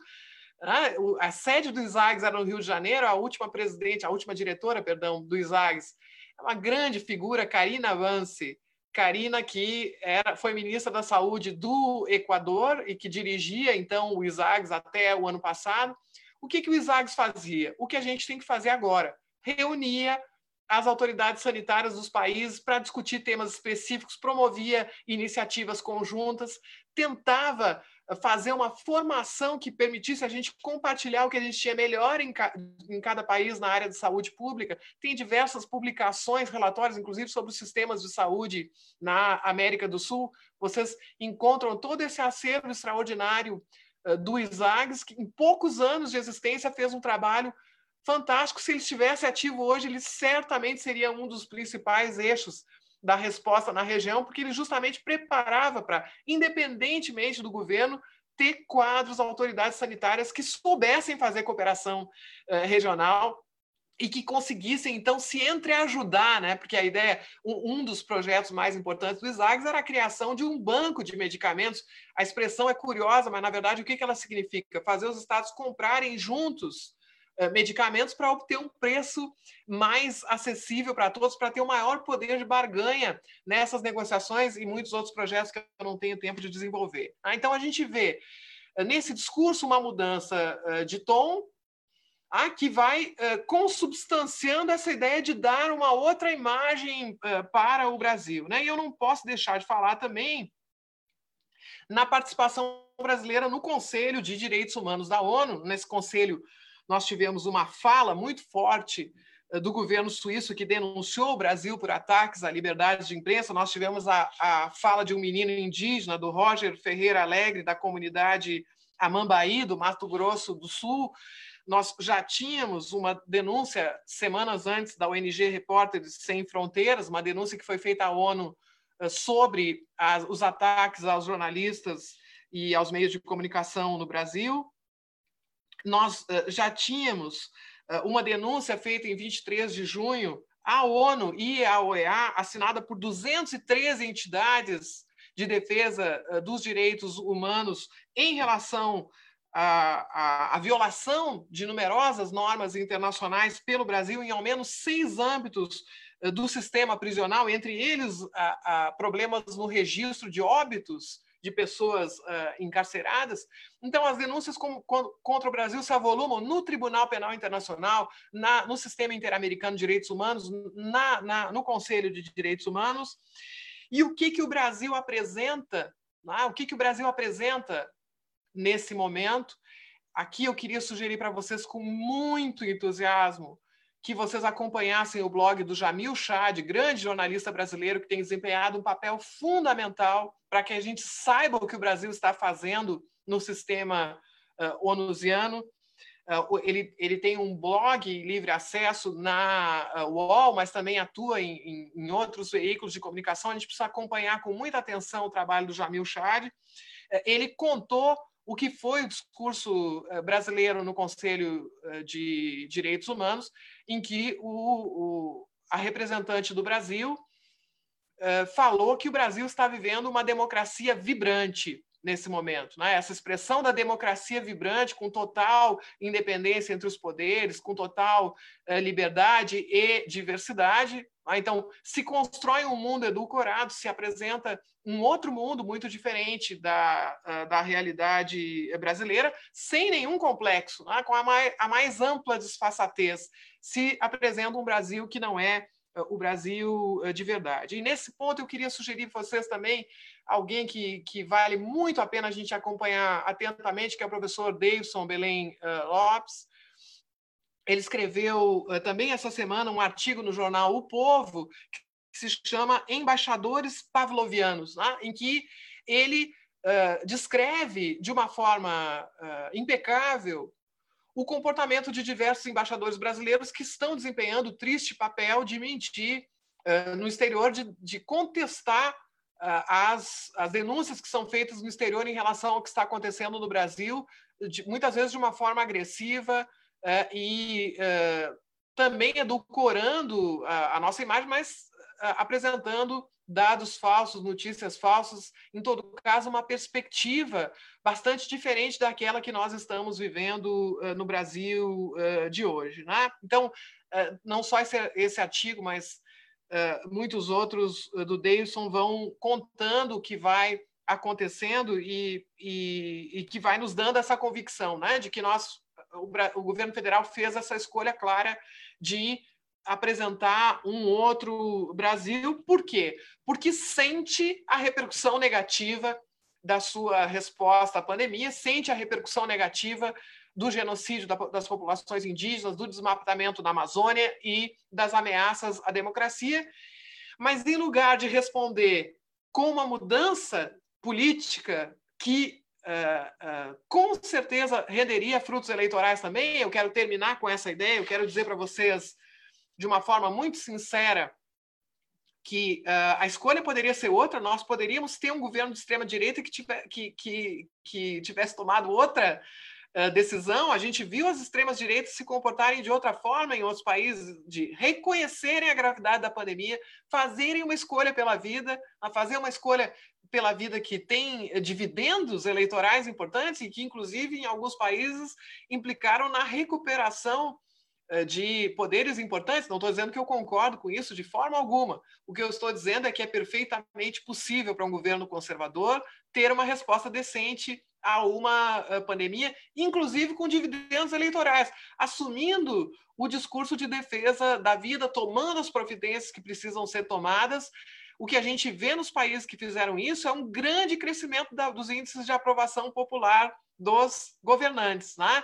né? A sede do I S A G S era no Rio de Janeiro. A última presidente, a última diretora, perdão, do I S A G S, é uma grande figura, Karina Vance, Karina, que era, foi ministra da Saúde do Equador e que dirigia, então, o I S A G S até o ano passado. O que, que o I S A G S fazia? O que a gente tem que fazer agora? Reunia as autoridades sanitárias dos países para discutir temas específicos, promovia iniciativas conjuntas, tentava fazer uma formação que permitisse a gente compartilhar o que a gente tinha melhor em, ca... em cada país na área de saúde pública. Tem diversas publicações, relatórios, inclusive, sobre os sistemas de saúde na América do Sul. Vocês encontram todo esse acervo extraordinário uh, do I S A G S, que em poucos anos de existência fez um trabalho fantástico. Se ele estivesse ativo hoje, ele certamente seria um dos principais eixos da resposta na região, porque ele justamente preparava para, independentemente do governo, ter quadros, autoridades sanitárias que soubessem fazer cooperação eh, regional e que conseguissem, então, se entreajudar, né? Porque a ideia, um, um dos projetos mais importantes do I S A G S era a criação de um banco de medicamentos. A expressão é curiosa, mas, na verdade, o que, que ela significa? Fazer os estados comprarem juntos medicamentos para obter um preço mais acessível para todos, para ter um maior poder de barganha nessas negociações e muitos outros projetos que eu não tenho tempo de desenvolver. Ah, então, a gente vê nesse discurso uma mudança uh, de tom ah, que vai uh, consubstanciando essa ideia de dar uma outra imagem uh, para o Brasil, né? E eu não posso deixar de falar também na participação brasileira no Conselho de Direitos Humanos da ONU. Nesse conselho, nós tivemos uma fala muito forte do governo suíço que denunciou o Brasil por ataques à liberdade de imprensa. Nós tivemos a, a fala de um menino indígena, do Roger Ferreira Alegre, da comunidade Amambaí, do Mato Grosso do Sul. Nós já tínhamos uma denúncia semanas antes da O N G Repórteres Sem Fronteiras, uma denúncia que foi feita à ONU sobre as, os ataques aos jornalistas e aos meios de comunicação no Brasil. Nós já tínhamos uma denúncia feita em vinte e três de junho à ONU e à O E A, assinada por duzentas e treze entidades de defesa dos direitos humanos em relação à, à, à violação de numerosas normas internacionais pelo Brasil em ao menos seis âmbitos do sistema prisional, entre eles a, a problemas no registro de óbitos de pessoas uh, encarceradas. Então, as denúncias com, com, contra o Brasil se avolumam no Tribunal Penal Internacional, na, no Sistema Interamericano de Direitos Humanos, na, na, no Conselho de Direitos Humanos. E o que, que o Brasil apresenta? Né? O que, que o Brasil apresenta nesse momento? Aqui eu queria sugerir para vocês, com muito entusiasmo, que vocês acompanhassem o blog do Jamil Chade, grande jornalista brasileiro que tem desempenhado um papel fundamental para que a gente saiba o que o Brasil está fazendo no sistema uh, onusiano. Uh, ele, ele tem um blog em livre acesso na uh, U O L, mas também atua em, em, em outros veículos de comunicação. A gente precisa acompanhar com muita atenção o trabalho do Jamil Chade. Uh, ele contou o que foi o discurso brasileiro no Conselho de Direitos Humanos, em que o, o, a representante do Brasil uh, falou que o Brasil está vivendo uma democracia vibrante nesse momento, né? Essa expressão da democracia vibrante, com total independência entre os poderes, com total uh, liberdade e diversidade. Né? Então, se constrói um mundo edulcorado, se apresenta um outro mundo muito diferente da, uh, da realidade brasileira, sem nenhum complexo, né? Com a mais, a mais ampla disfarçatez, se apresenta um Brasil que não é o Brasil de verdade. E nesse ponto eu queria sugerir para vocês também alguém que, que vale muito a pena a gente acompanhar atentamente, que é o professor Davidson Belém uh, Lopes. Ele escreveu uh, também essa semana um artigo no jornal O Povo, que se chama Embaixadores Pavlovianos, né? Em que ele uh, descreve de uma forma uh, impecável o comportamento de diversos embaixadores brasileiros que estão desempenhando o triste papel de mentir uh, no exterior, de, de contestar uh, as, as denúncias que são feitas no exterior em relação ao que está acontecendo no Brasil, de, muitas vezes de uma forma agressiva uh, e uh, também edulcorando a, a nossa imagem, mas uh, apresentando dados falsos, notícias falsas, em todo caso, uma perspectiva bastante diferente daquela que nós estamos vivendo uh, no Brasil uh, de hoje, né? Então, uh, não só esse, esse artigo, mas uh, muitos outros uh, do Davidson vão contando o que vai acontecendo e, e, e que vai nos dando essa convicção, né? De que nós, o, o governo federal fez essa escolha clara de apresentar um outro Brasil. Por quê? Porque sente a repercussão negativa da sua resposta à pandemia, sente a repercussão negativa do genocídio das populações indígenas, do desmatamento da Amazônia e das ameaças à democracia. Mas, em lugar de responder com uma mudança política que Uh, uh, com certeza renderia frutos eleitorais também, eu quero terminar com essa ideia, eu quero dizer para vocês de uma forma muito sincera que uh, a escolha poderia ser outra, nós poderíamos ter um governo de extrema-direita que, tiver, que, que, que tivesse tomado outra uh, decisão. A gente viu as extremas-direitas se comportarem de outra forma em outros países, de reconhecerem a gravidade da pandemia, fazerem uma escolha pela vida, a fazer uma escolha pela vida que tem dividendos eleitorais importantes e que, inclusive, em alguns países implicaram na recuperação de poderes importantes. Não estou dizendo que eu concordo com isso de forma alguma. O que eu estou dizendo é que é perfeitamente possível para um governo conservador ter uma resposta decente a uma pandemia, inclusive com dividendos eleitorais, assumindo o discurso de defesa da vida, tomando as providências que precisam ser tomadas, o que a gente vê nos países que fizeram isso é um grande crescimento da, dos índices de aprovação popular dos governantes, né?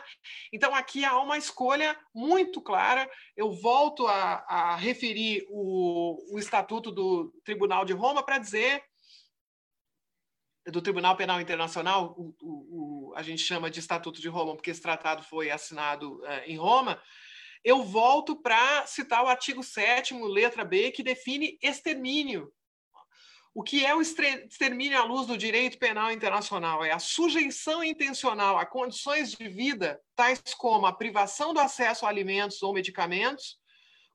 Então, aqui há uma escolha muito clara. Eu volto a, a referir o, o Estatuto do Tribunal de Roma para dizer, do Tribunal Penal Internacional, o, o, o, a gente chama de Estatuto de Roma porque esse tratado foi assinado uh, em Roma. Eu volto para citar o artigo sétimo, letra B, que define extermínio. O que é o extermínio à luz do direito penal internacional? É a sujeição intencional a condições de vida, tais como a privação do acesso a alimentos ou medicamentos,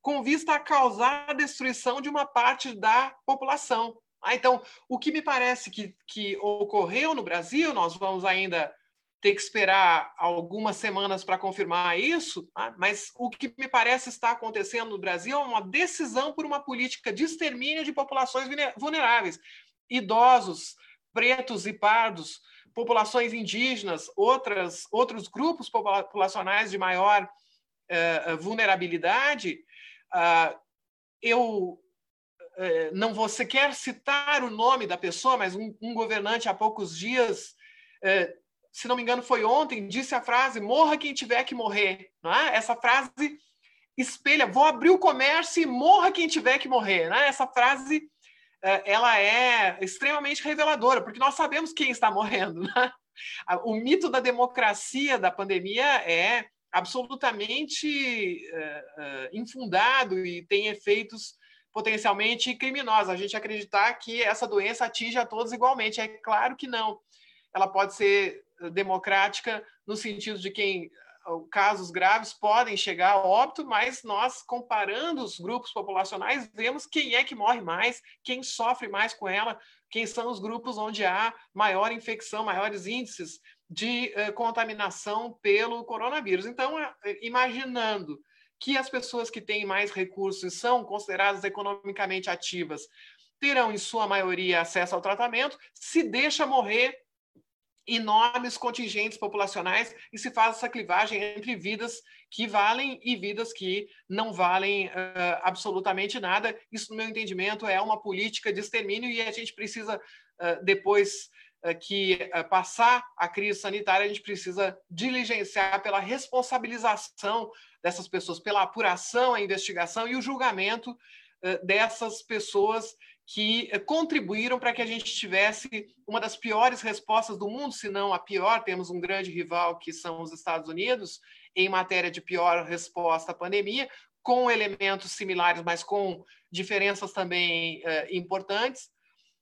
com vista a causar a destruição de uma parte da população. Ah, então, o que me parece que, que ocorreu no Brasil, nós vamos ainda ter que esperar algumas semanas para confirmar isso, mas o que me parece está acontecendo no Brasil é uma decisão por uma política de extermínio de populações vulneráveis, idosos, pretos e pardos, populações indígenas, outras, outros grupos populacionais de maior eh, vulnerabilidade. Ah, eu eh, não vou sequer citar o nome da pessoa, mas um, um governante há poucos dias, eh, se não me engano foi ontem, disse a frase "morra quem tiver que morrer", né? Essa frase espelha "vou abrir o comércio e morra quem tiver que morrer", né? Essa frase ela é extremamente reveladora, porque nós sabemos quem está morrendo, né? O mito da democracia da pandemia é absolutamente infundado e tem efeitos potencialmente criminosos. A gente acreditar que essa doença atinge a todos igualmente, é claro que não. Ela pode ser democrática no sentido de quem casos graves podem chegar a óbito, mas nós, comparando os grupos populacionais, vemos quem é que morre mais, quem sofre mais com ela, quem são os grupos onde há maior infecção, maiores índices de eh, contaminação pelo coronavírus. Então, imaginando que as pessoas que têm mais recursos e são consideradas economicamente ativas terão, em sua maioria, acesso ao tratamento, se deixa morrer enormes contingentes populacionais e se faz essa clivagem entre vidas que valem e vidas que não valem uh, absolutamente nada. Isso, no meu entendimento, é uma política de extermínio e a gente precisa, uh, depois uh, que uh, passar a crise sanitária, a gente precisa diligenciar pela responsabilização dessas pessoas, pela apuração, a investigação e o julgamento uh, dessas pessoas que contribuíram para que a gente tivesse uma das piores respostas do mundo, se não a pior. Temos um grande rival, que são os Estados Unidos, em matéria de pior resposta à pandemia, com elementos similares, mas com diferenças também uh, importantes.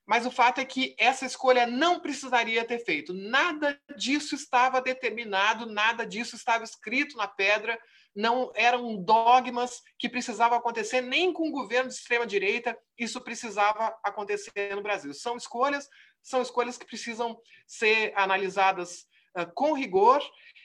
Mas o fato é que essa escolha não precisaria ter feito. Nada disso estava determinado, nada disso estava escrito na pedra, não eram dogmas que precisavam acontecer nem com o governo de extrema-direita, isso precisava acontecer no Brasil. São escolhas, são escolhas que precisam ser analisadas uh, com rigor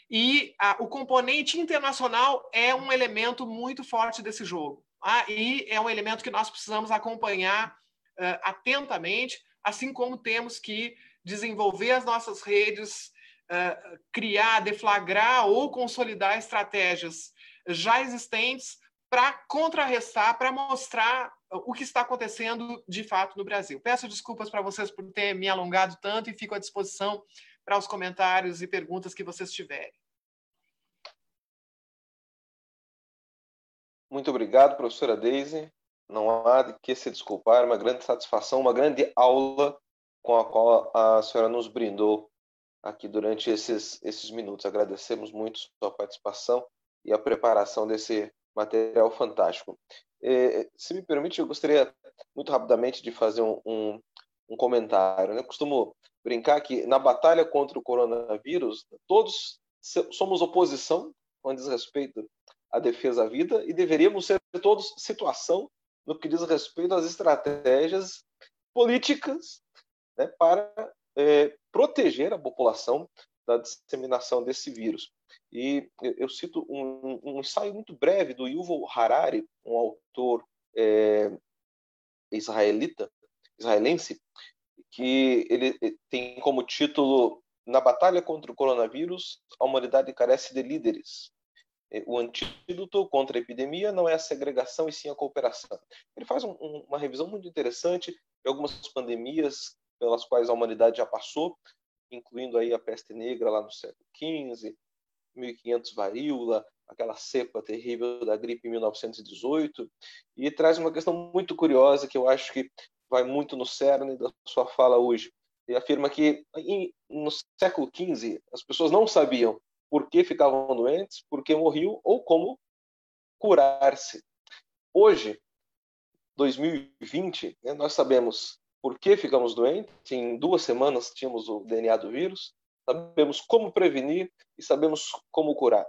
e uh, o componente internacional é um elemento muito forte desse jogo. Ah, e é um elemento que nós precisamos acompanhar Uh, atentamente, assim como temos que desenvolver as nossas redes, uh, criar, deflagrar ou consolidar estratégias já existentes para contrarrestar, para mostrar o que está acontecendo de fato no Brasil. Peço desculpas para vocês por ter me alongado tanto e fico à disposição para os comentários e perguntas que vocês tiverem. Muito obrigado, professora Deise. Não há de que se desculpar, uma grande satisfação, uma grande aula com a qual a senhora nos brindou aqui durante esses, esses minutos. Agradecemos muito sua participação e a preparação desse material fantástico. Eh, se me permite, eu gostaria muito rapidamente de fazer um, um, um comentário, né? Eu costumo brincar que na batalha contra o coronavírus, todos somos oposição, quando diz respeito à defesa da vida, e deveríamos ser todos situação, no que diz respeito às estratégias políticas, né, para é, proteger a população da disseminação desse vírus. E eu cito um, um ensaio muito breve do Yuval Harari, um autor é, israelita, israelense, que ele tem como título "Na batalha contra o coronavírus, a humanidade carece de líderes". o antídoto contra a epidemia não é a segregação e sim a cooperação. Ele faz um, uma revisão muito interessante de algumas pandemias pelas quais a humanidade já passou, incluindo aí a peste negra lá no século quinze, mil e quinhentos varíola, aquela cepa terrível da gripe em mil novecentos e dezoito, e traz uma questão muito curiosa que eu acho que vai muito no cerne da sua fala hoje. Ele afirma que em, no século quinze as pessoas não sabiam por que ficavam doentes, por que morriam ou como curar-se. Hoje, dois mil e vinte, né, nós sabemos por que ficamos doentes, em duas semanas tínhamos o D N A do vírus, sabemos como prevenir e sabemos como curar.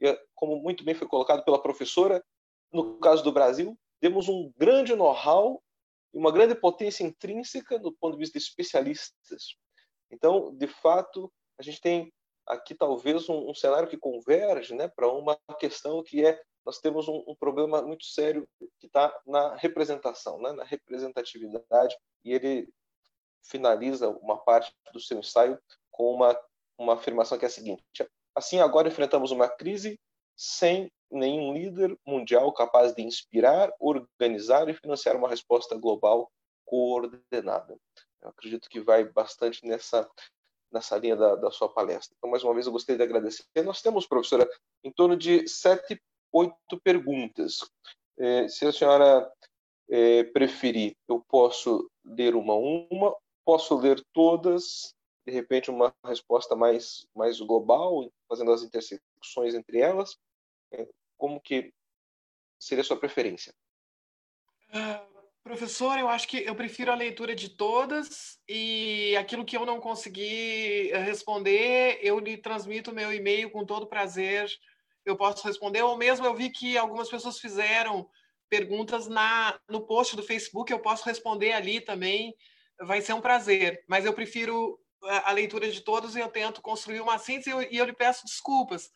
E, como muito bem foi colocado pela professora, no caso do Brasil, temos um grande know-how e uma grande potência intrínseca do ponto de vista de especialistas. Então, de fato, a gente tem aqui talvez um, um cenário que converge, né, para uma questão que é, nós temos um, um problema muito sério que está na representação, né, na representatividade, e ele finaliza uma parte do seu ensaio com uma, uma afirmação que é a seguinte: assim, agora enfrentamos uma crise sem nenhum líder mundial capaz de inspirar, organizar e financiar uma resposta global coordenada. Eu acredito que vai bastante nessa nessa linha da, da sua palestra. Então, mais uma vez, eu gostaria de agradecer. Nós temos, professora, em torno de sete, oito perguntas. Eh, se a senhora eh, preferir, eu posso ler uma a uma, posso ler todas, de repente uma resposta mais, mais global, fazendo as intersecções entre elas. Eh, como que seria a sua preferência? Uh... Professor, eu acho que eu prefiro a leitura de todas, e aquilo que eu não consegui responder, eu lhe transmito meu e-mail com todo prazer, eu posso responder, ou mesmo eu vi que algumas pessoas fizeram perguntas na, no post do Facebook, eu posso responder ali também, vai ser um prazer, mas eu prefiro a, a leitura de todos e eu tento construir uma síntese, e eu, e eu lhe peço desculpas.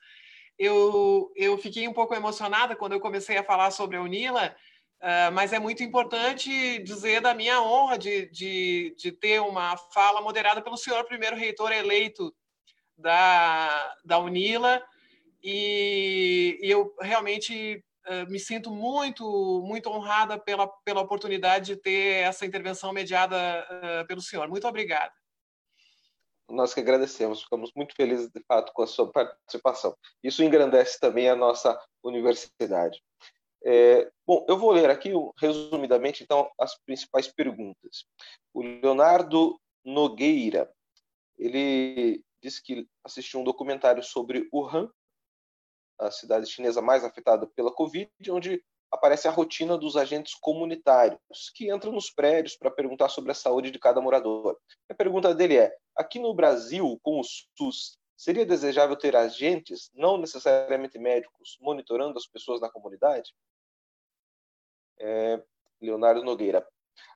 Eu, eu fiquei um pouco emocionada quando eu comecei a falar sobre a UNILA, Uh, mas é muito importante dizer da minha honra de, de, de ter uma fala moderada pelo senhor, primeiro reitor eleito da, da UNILA, e, e eu realmente uh, me sinto muito, muito honrada pela, pela oportunidade de ter essa intervenção mediada uh, pelo senhor. Muito obrigada. Nós que agradecemos, ficamos muito felizes, de fato, com a sua participação. Isso engrandece também a nossa universidade. É, bom, eu vou ler aqui, resumidamente, então, as principais perguntas. O Leonardo Nogueira, ele disse que assistiu um documentário sobre Wuhan, a cidade chinesa mais afetada pela Covid, onde aparece a rotina dos agentes comunitários, que entram nos prédios para perguntar sobre a saúde de cada morador. A pergunta dele é: aqui no Brasil, com o SUS, seria desejável ter agentes, não necessariamente médicos, monitorando as pessoas na comunidade? É, Leonardo Nogueira.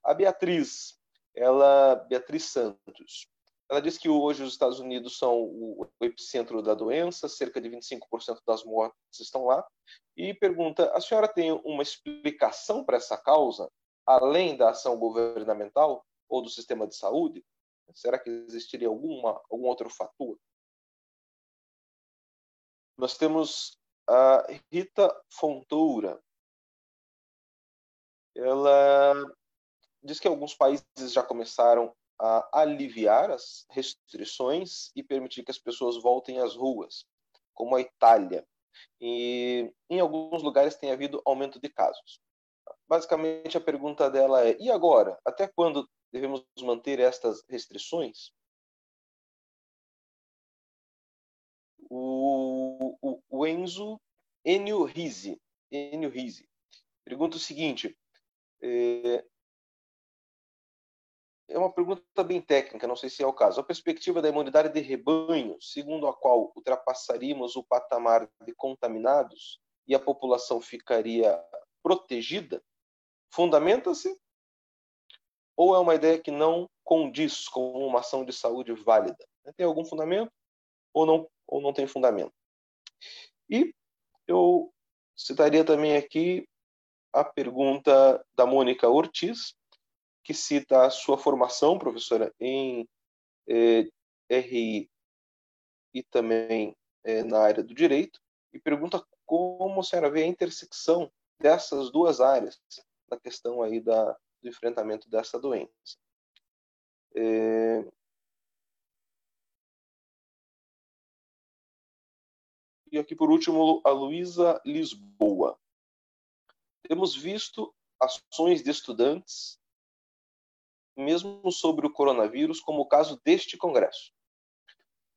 A Beatriz, ela, Beatriz Santos, ela diz que hoje os Estados Unidos são o epicentro da doença, cerca de vinte e cinco por cento das mortes estão lá, e pergunta: a senhora tem uma explicação para essa causa, além da ação governamental ou do sistema de saúde? Será que existiria alguma, algum outro fator? Nós temos a Rita Fontoura. Ela diz que alguns países já começaram a aliviar as restrições e permitir que as pessoas voltem às ruas, como a Itália. E em alguns lugares tem havido aumento de casos. Basicamente, a pergunta dela é: e agora? Até quando devemos manter estas restrições? O, o, o Enzo Enio Rizzi, Enio Rizzi pergunta o seguinte, é, é uma pergunta bem técnica, não sei se é o caso: a perspectiva da imunidade de rebanho, segundo a qual ultrapassaríamos o patamar de contaminados e a população ficaria protegida, fundamenta-se ou é uma ideia que não condiz com uma ação de saúde válida? Tem algum fundamento ou não? ou não tem fundamento. E eu citaria também aqui a pergunta da Mônica Ortiz, que cita a sua formação, professora, em eh, R I e também eh, na área do direito, e pergunta como será a intersecção dessas duas áreas na questão aí da, do enfrentamento dessa doença. É... E aqui, por último, a Luísa Lisboa. Temos visto ações de estudantes, mesmo sobre o coronavírus, como o caso deste Congresso.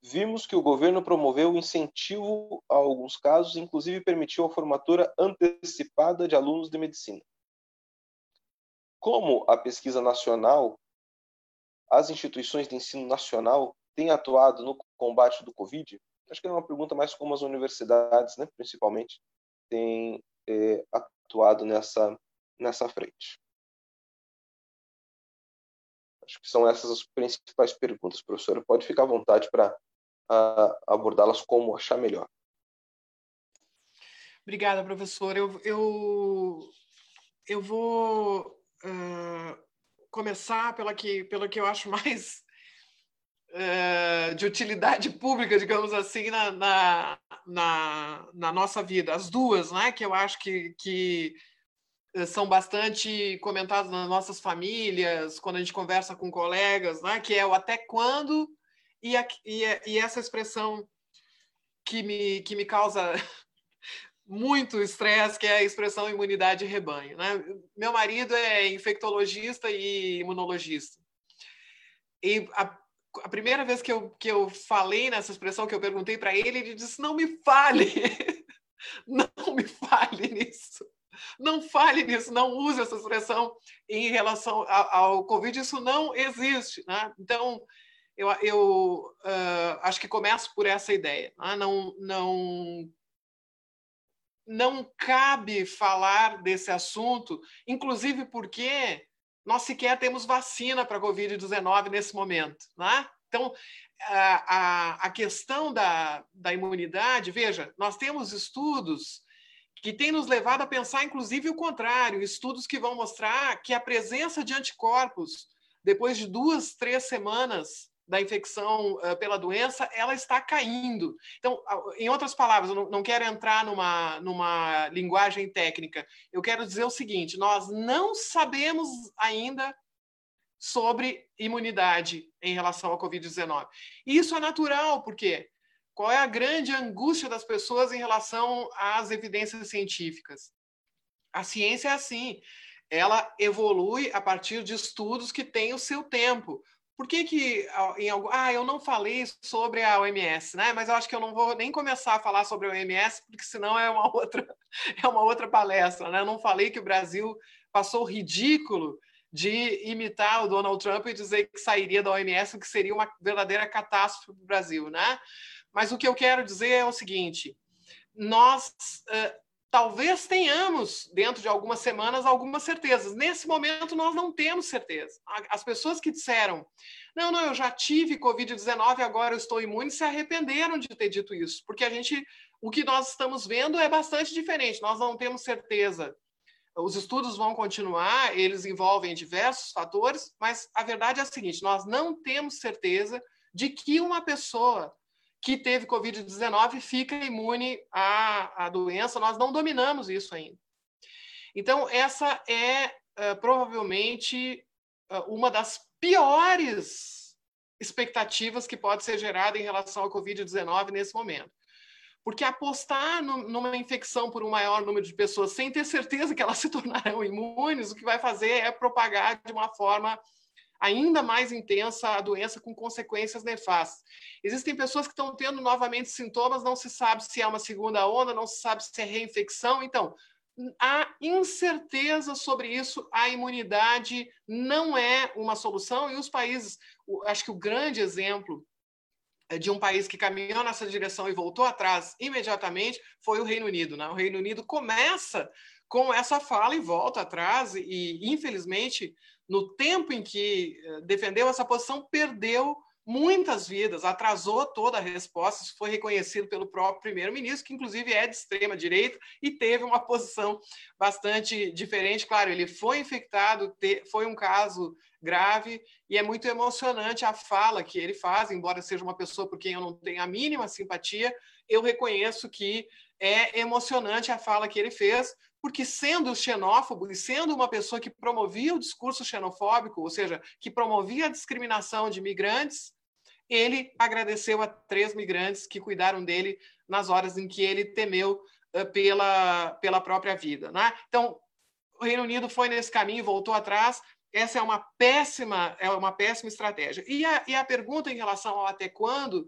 Vimos que o governo promoveu incentivo a alguns casos, inclusive permitiu a formatura antecipada de alunos de medicina. Como a pesquisa nacional, as instituições de ensino nacional têm atuado no combate do Covid? Acho que é uma pergunta mais como as universidades, né, principalmente, têm é, atuado nessa, nessa frente. Acho que são essas as principais perguntas, professora. Pode ficar à vontade para abordá-las como achar melhor. Obrigada, professora. Eu, eu, eu vou uh, começar pela que, pela que eu acho mais uh, de utilidade pública, digamos assim, na, na, na, na nossa vida. As duas, né, que eu acho que... que são bastante comentados nas nossas famílias, quando a gente conversa com colegas, né? Que é o até quando e, a, e, a, e essa expressão que me, que me causa muito estresse, que é a expressão imunidade de rebanho, né? Meu marido é infectologista e imunologista. E a, a primeira vez que eu, que eu falei nessa expressão, que eu perguntei para ele, ele disse, não me fale, não me fale nisso. Não fale nisso, não use essa expressão em relação ao, ao Covid, isso não existe, né? Então, eu, eu uh, acho que começo por essa ideia, né? Não, não, não cabe falar desse assunto, inclusive porque nós sequer temos vacina para a Covid dezenove nesse momento, né? Então, a, a, a questão da, da imunidade, veja, nós temos estudos que tem nos levado a pensar, inclusive, o contrário. Estudos que vão mostrar que a presença de anticorpos, depois de duas, três semanas da infecção uh, pela doença, ela está caindo. Então, em outras palavras, eu não, não quero entrar numa, numa linguagem técnica. Eu quero dizer o seguinte, nós não sabemos ainda sobre imunidade em relação ao Covid dezenove. E isso é natural, por quê? Qual é a grande angústia das pessoas em relação às evidências científicas? A ciência é assim, ela evolui a partir de estudos que têm o seu tempo. Por que que, em algum... ah, eu não falei sobre a O M S, né? Mas eu acho que eu não vou nem começar a falar sobre a O M S, porque senão é uma outra, é uma outra palestra, né? Eu não falei que o Brasil passou ridículo de imitar o Donald Trump e dizer que sairia da O M S, o que seria uma verdadeira catástrofe para o Brasil, né? Mas o que eu quero dizer é o seguinte, nós uh, talvez tenhamos, dentro de algumas semanas, algumas certezas. Nesse momento, nós não temos certeza. As pessoas que disseram, não, não, eu já tive Covid dezenove, agora eu estou imune, se arrependeram de ter dito isso, porque a gente, o que nós estamos vendo é bastante diferente, nós não temos certeza. Os estudos vão continuar, eles envolvem diversos fatores, mas a verdade é a seguinte, nós não temos certeza de que uma pessoa que teve Covid dezenove fica imune à, à doença, nós não dominamos isso ainda. Então, essa é uh, provavelmente uh, uma das piores expectativas que pode ser gerada em relação ao Covid dezenove nesse momento. Porque apostar no, numa infecção por um maior número de pessoas sem ter certeza que elas se tornarão imunes, o que vai fazer é propagar de uma forma ainda mais intensa a doença com consequências nefastas. Existem pessoas que estão tendo novamente sintomas, não se sabe se é uma segunda onda, não se sabe se é reinfecção. Então, há incerteza sobre isso, a imunidade não é uma solução, e os países, acho que o grande exemplo de um país que caminhou nessa direção e voltou atrás imediatamente foi o Reino Unido, né? O Reino Unido começa com essa fala e volta atrás e, infelizmente, no tempo em que defendeu essa posição, perdeu muitas vidas, atrasou toda a resposta, isso foi reconhecido pelo próprio primeiro-ministro, que inclusive é de extrema-direita e teve uma posição bastante diferente. Claro, ele foi infectado, foi um caso grave e é muito emocionante a fala que ele faz, embora seja uma pessoa por quem eu não tenho a mínima simpatia, eu reconheço que é emocionante a fala que ele fez, porque sendo xenófobo e sendo uma pessoa que promovia o discurso xenofóbico, ou seja, que promovia a discriminação de migrantes, ele agradeceu a três migrantes que cuidaram dele nas horas em que ele temeu pela, pela própria vida, né? Então, o Reino Unido foi nesse caminho, voltou atrás. Essa é uma péssima, é uma péssima estratégia. E a, e a pergunta em relação ao até quando,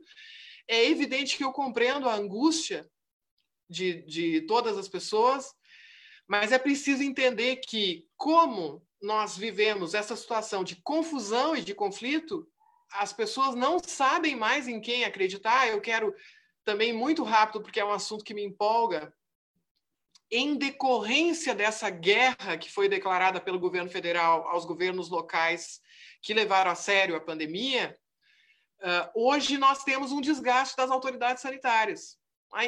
é evidente que eu compreendo a angústia de, de todas as pessoas, mas é preciso entender que, como nós vivemos essa situação de confusão e de conflito, as pessoas não sabem mais em quem acreditar. Eu quero também, muito rápido, porque é um assunto que me empolga, em decorrência dessa guerra que foi declarada pelo governo federal aos governos locais que levaram a sério a pandemia, hoje nós temos um desgaste das autoridades sanitárias.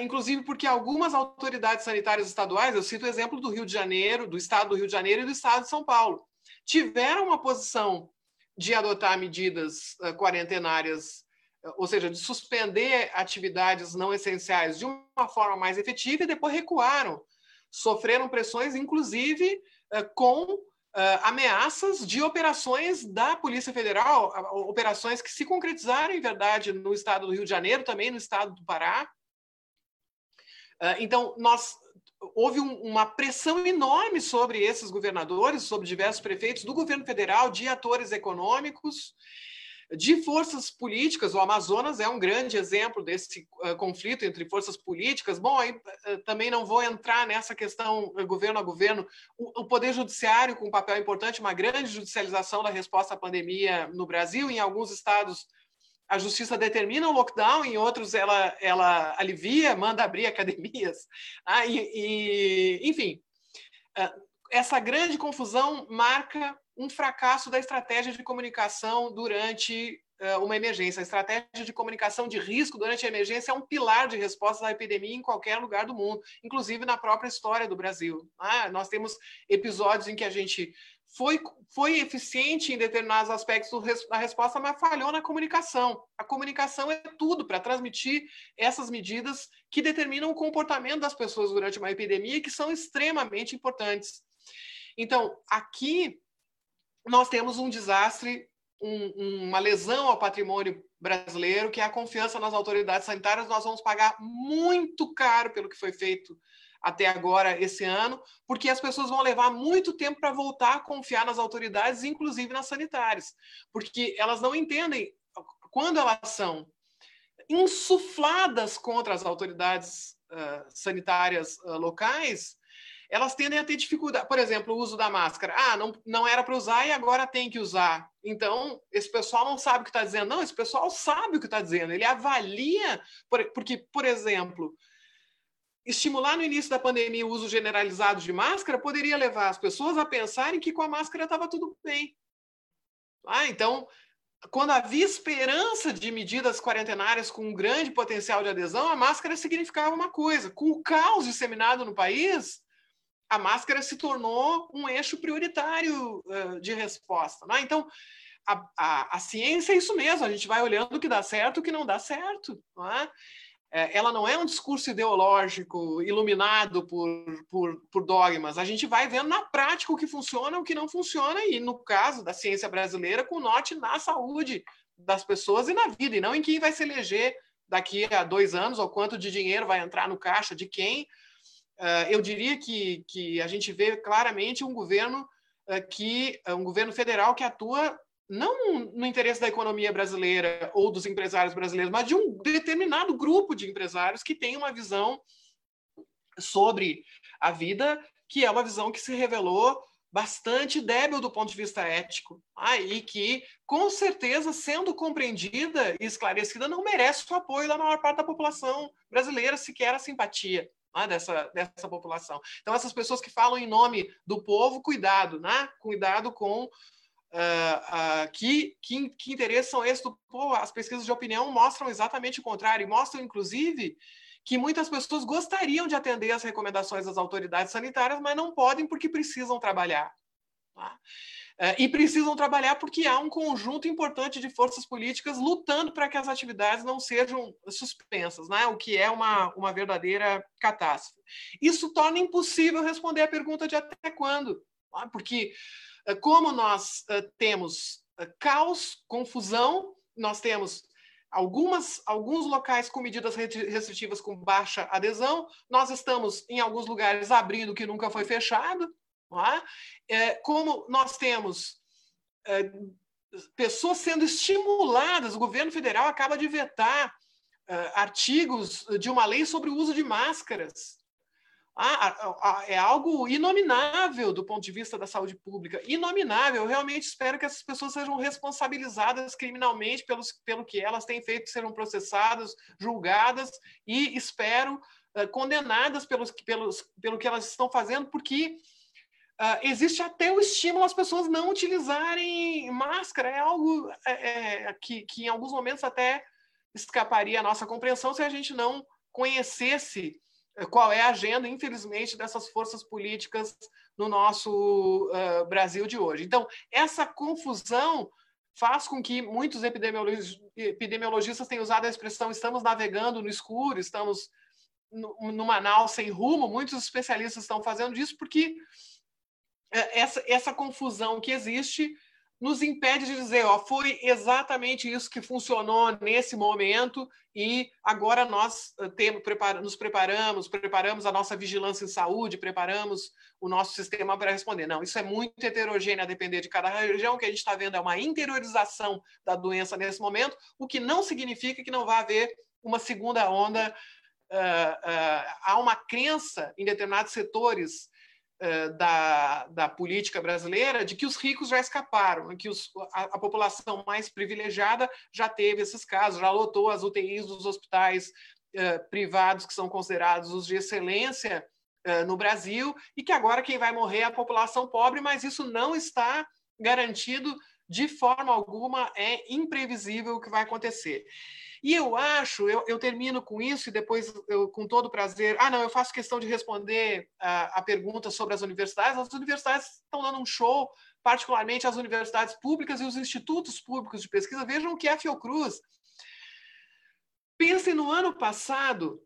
Inclusive porque algumas autoridades sanitárias estaduais, eu cito o exemplo do Rio de Janeiro, do estado do Rio de Janeiro e do estado de São Paulo, tiveram uma posição de adotar medidas quarentenárias, ou seja, de suspender atividades não essenciais de uma forma mais efetiva, e depois recuaram. Sofreram pressões, inclusive, com ameaças de operações da Polícia Federal, operações que se concretizaram, em verdade, no estado do Rio de Janeiro, também no estado do Pará. Então, nós, houve uma pressão enorme sobre esses governadores, sobre diversos prefeitos do governo federal, de atores econômicos, de forças políticas. O Amazonas é um grande exemplo desse uh, conflito entre forças políticas. Bom, aí uh, também não vou entrar nessa questão uh, governo a governo. O, o Poder Judiciário, com um papel importante, uma grande judicialização da resposta à pandemia no Brasil. Em alguns estados, a justiça determina o lockdown, em outros ela, ela alivia, manda abrir academias. Ah, e, e, enfim, uh, essa grande confusão marca um fracasso da estratégia de comunicação durante uh, uma emergência. A estratégia de comunicação de risco durante a emergência é um pilar de resposta à epidemia em qualquer lugar do mundo, inclusive na própria história do Brasil. Ah, nós temos episódios em que a gente foi, foi eficiente em determinados aspectos da resposta, mas falhou na comunicação. A comunicação é tudo para transmitir essas medidas que determinam o comportamento das pessoas durante uma epidemia e que são extremamente importantes. Então, aqui nós temos um desastre, um, uma lesão ao patrimônio brasileiro, que é a confiança nas autoridades sanitárias. Nós vamos pagar muito caro pelo que foi feito até agora, esse ano, porque as pessoas vão levar muito tempo para voltar a confiar nas autoridades, inclusive nas sanitárias, porque elas não entendem, quando elas são insufladas contra as autoridades uh, sanitárias uh, locais, elas tendem a ter dificuldade. Por exemplo, o uso da máscara. Ah, não, não era para usar e agora tem que usar. Então, esse pessoal não sabe o que está dizendo. Não, esse pessoal sabe o que está dizendo. Ele avalia, por, porque, por exemplo, estimular no início da pandemia o uso generalizado de máscara poderia levar as pessoas a pensarem que com a máscara estava tudo bem. Ah, então, quando havia esperança de medidas quarentenárias com um grande potencial de adesão, a máscara significava uma coisa. Com o caos disseminado no país, a máscara se tornou um eixo prioritário uh, de resposta, né? Então, a, a, a ciência é isso mesmo, a gente vai olhando o que dá certo e o que não dá certo, não é? É, ela não é um discurso ideológico iluminado por, por, por dogmas, a gente vai vendo na prática o que funciona, o que não funciona, e no caso da ciência brasileira, com norte na saúde das pessoas e na vida, e não em quem vai se eleger daqui a dois anos, ou quanto de dinheiro vai entrar no caixa de quem. Uh, eu diria que, que a gente vê claramente um governo, uh, que, um governo federal que atua não no interesse da economia brasileira ou dos empresários brasileiros, mas de um determinado grupo de empresários que tem uma visão sobre a vida, que é uma visão que se revelou bastante débil do ponto de vista ético, ah, e que, com certeza, sendo compreendida e esclarecida, não merece o apoio da maior parte da população brasileira, sequer a simpatia, né, dessa, dessa população. Então, essas pessoas que falam em nome do povo, cuidado, né? Cuidado com uh, uh, que, que, que interesses são esses do povo. As pesquisas de opinião mostram exatamente o contrário, e mostram, inclusive, que muitas pessoas gostariam de atender às recomendações das autoridades sanitárias, mas não podem porque precisam trabalhar, tá? e precisam trabalhar porque há um conjunto importante de forças políticas lutando para que as atividades não sejam suspensas, né? O que é uma, uma verdadeira catástrofe. Isso torna impossível responder a pergunta de até quando, porque como nós temos caos, confusão, nós temos Algumas, alguns locais com medidas restritivas com baixa adesão, nós estamos em alguns lugares abrindo o que nunca foi fechado, não é? É, como nós temos é, pessoas sendo estimuladas, o governo federal acaba de vetar é, artigos de uma lei sobre o uso de máscaras. Ah, é algo inominável do ponto de vista da saúde pública, inominável. Eu realmente espero que essas pessoas sejam responsabilizadas criminalmente pelos, pelo que elas têm feito, serão processadas, julgadas e, espero, uh, condenadas pelos, pelos, pelo que elas estão fazendo, porque uh, existe até o estímulo às pessoas não utilizarem máscara. É algo é, que, que, em alguns momentos, até escaparia à nossa compreensão se a gente não conhecesse qual é a agenda, infelizmente, dessas forças políticas no nosso uh, Brasil de hoje. Então, essa confusão faz com que muitos epidemiologi- epidemiologistas tenham usado a expressão estamos navegando no escuro, estamos no, numa nau sem rumo. Muitos especialistas estão fazendo isso porque uh, essa, essa confusão que existe nos impede de dizer, ó, foi exatamente isso que funcionou nesse momento e agora nós temos, prepara, nos preparamos, preparamos a nossa vigilância em saúde, preparamos o nosso sistema para responder. Não, isso é muito heterogêneo a depender de cada região. O que a gente está vendo é uma interiorização da doença nesse momento, o que não significa que não vai haver uma segunda onda. Uh, uh, há uma crença em determinados setores Da, da política brasileira, de que os ricos já escaparam, que os, a, a população mais privilegiada já teve esses casos, já lotou as U T Is dos hospitais uh, privados, que são considerados os de excelência uh, no Brasil, e que agora quem vai morrer é a população pobre, mas isso não está garantido de forma alguma, é imprevisível o que vai acontecer. E eu acho, eu, eu termino com isso e depois, eu, com todo prazer... Ah, não, eu faço questão de responder a, a pergunta sobre as universidades. As universidades estão dando um show, particularmente as universidades públicas e os institutos públicos de pesquisa. Vejam o que é a Fiocruz. Pensem no ano passado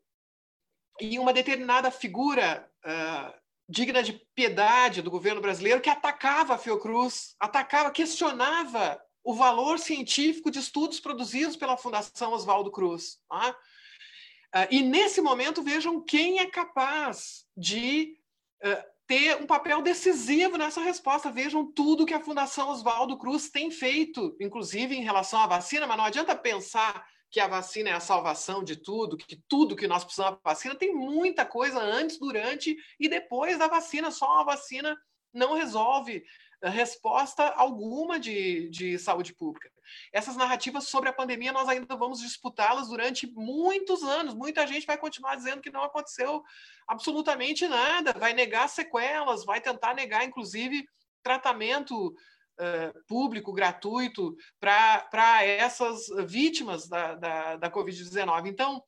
em uma determinada figura uh, digna de piedade do governo brasileiro que atacava a Fiocruz, atacava, questionava o valor científico de estudos produzidos pela Fundação Oswaldo Cruz. Tá? E, nesse momento, vejam quem é capaz de uh, ter um papel decisivo nessa resposta. Vejam tudo que a Fundação Oswaldo Cruz tem feito, inclusive em relação à vacina, mas não adianta pensar que a vacina é a salvação de tudo, que tudo que nós precisamos da vacina. Tem muita coisa antes, durante e depois da vacina. Só a vacina não resolve resposta alguma de, de saúde pública. Essas narrativas sobre a pandemia, nós ainda vamos disputá-las durante muitos anos. Muita gente vai continuar dizendo que não aconteceu absolutamente nada, vai negar sequelas, vai tentar negar, inclusive, tratamento uh, público, gratuito, para essas vítimas da, da, da covid dezenove. Então,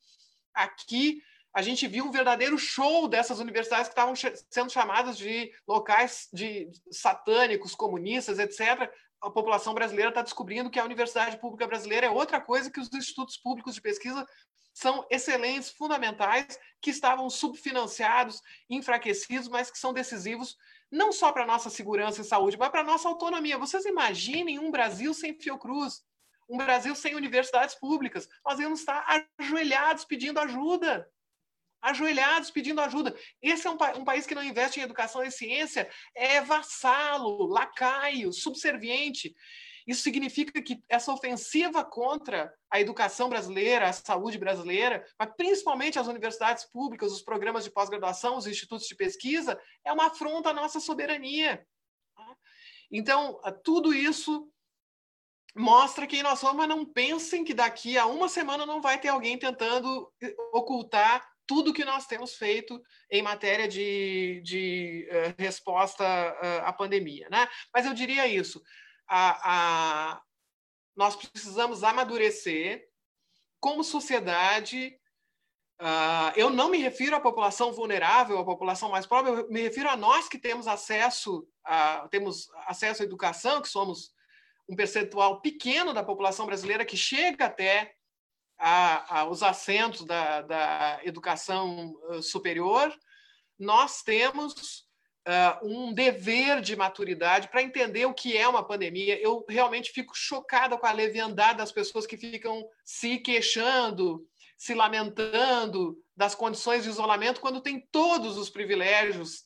aqui, a gente viu um verdadeiro show dessas universidades que estavam sendo chamadas de locais de satânicos, comunistas, etcétera. A população brasileira está descobrindo que a universidade pública brasileira é outra coisa, que os institutos públicos de pesquisa são excelentes, fundamentais, que estavam subfinanciados, enfraquecidos, mas que são decisivos não só para a nossa segurança e saúde, mas para a nossa autonomia. Vocês imaginem um Brasil sem Fiocruz, um Brasil sem universidades públicas. Nós íamos estar ajoelhados pedindo ajuda. ajoelhados, pedindo ajuda. Esse é um, pa um país que não investe em educação e ciência, é vassalo, lacaio, subserviente. Isso significa que essa ofensiva contra a educação brasileira, a saúde brasileira, mas principalmente as universidades públicas, os programas de pós-graduação, os institutos de pesquisa, é uma afronta à nossa soberania. Então, tudo isso mostra quem nós somos, mas não pensem que daqui a uma semana não vai ter alguém tentando ocultar tudo que nós temos feito em matéria de, de uh, resposta uh, à pandemia, né? Mas eu diria isso, a, a, nós precisamos amadurecer como sociedade Uh, eu não me refiro à população vulnerável, à população mais pobre, eu me refiro a nós que temos acesso, a, temos acesso à educação, que somos um percentual pequeno da população brasileira que chega até a, a, os assentos da, da educação superior. Nós temos uh, um dever de maturidade para entender o que é uma pandemia. Eu realmente fico chocada com a leviandade das pessoas que ficam se queixando, se lamentando das condições de isolamento, quando tem todos os privilégios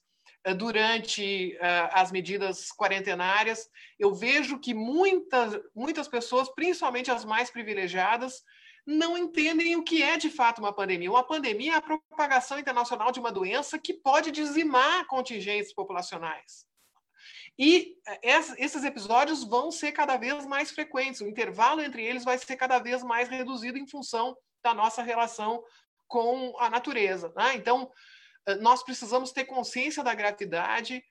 durante as medidas quarentenárias. Eu vejo que muitas, muitas pessoas, principalmente as mais privilegiadas, não entendem o que é de fato uma pandemia. Uma pandemia é a propagação internacional de uma doença que pode dizimar contingentes populacionais. E esses episódios vão ser cada vez mais frequentes, o intervalo entre eles vai ser cada vez mais reduzido em função da nossa relação com a natureza, né? Então, nós precisamos ter consciência da gravidade.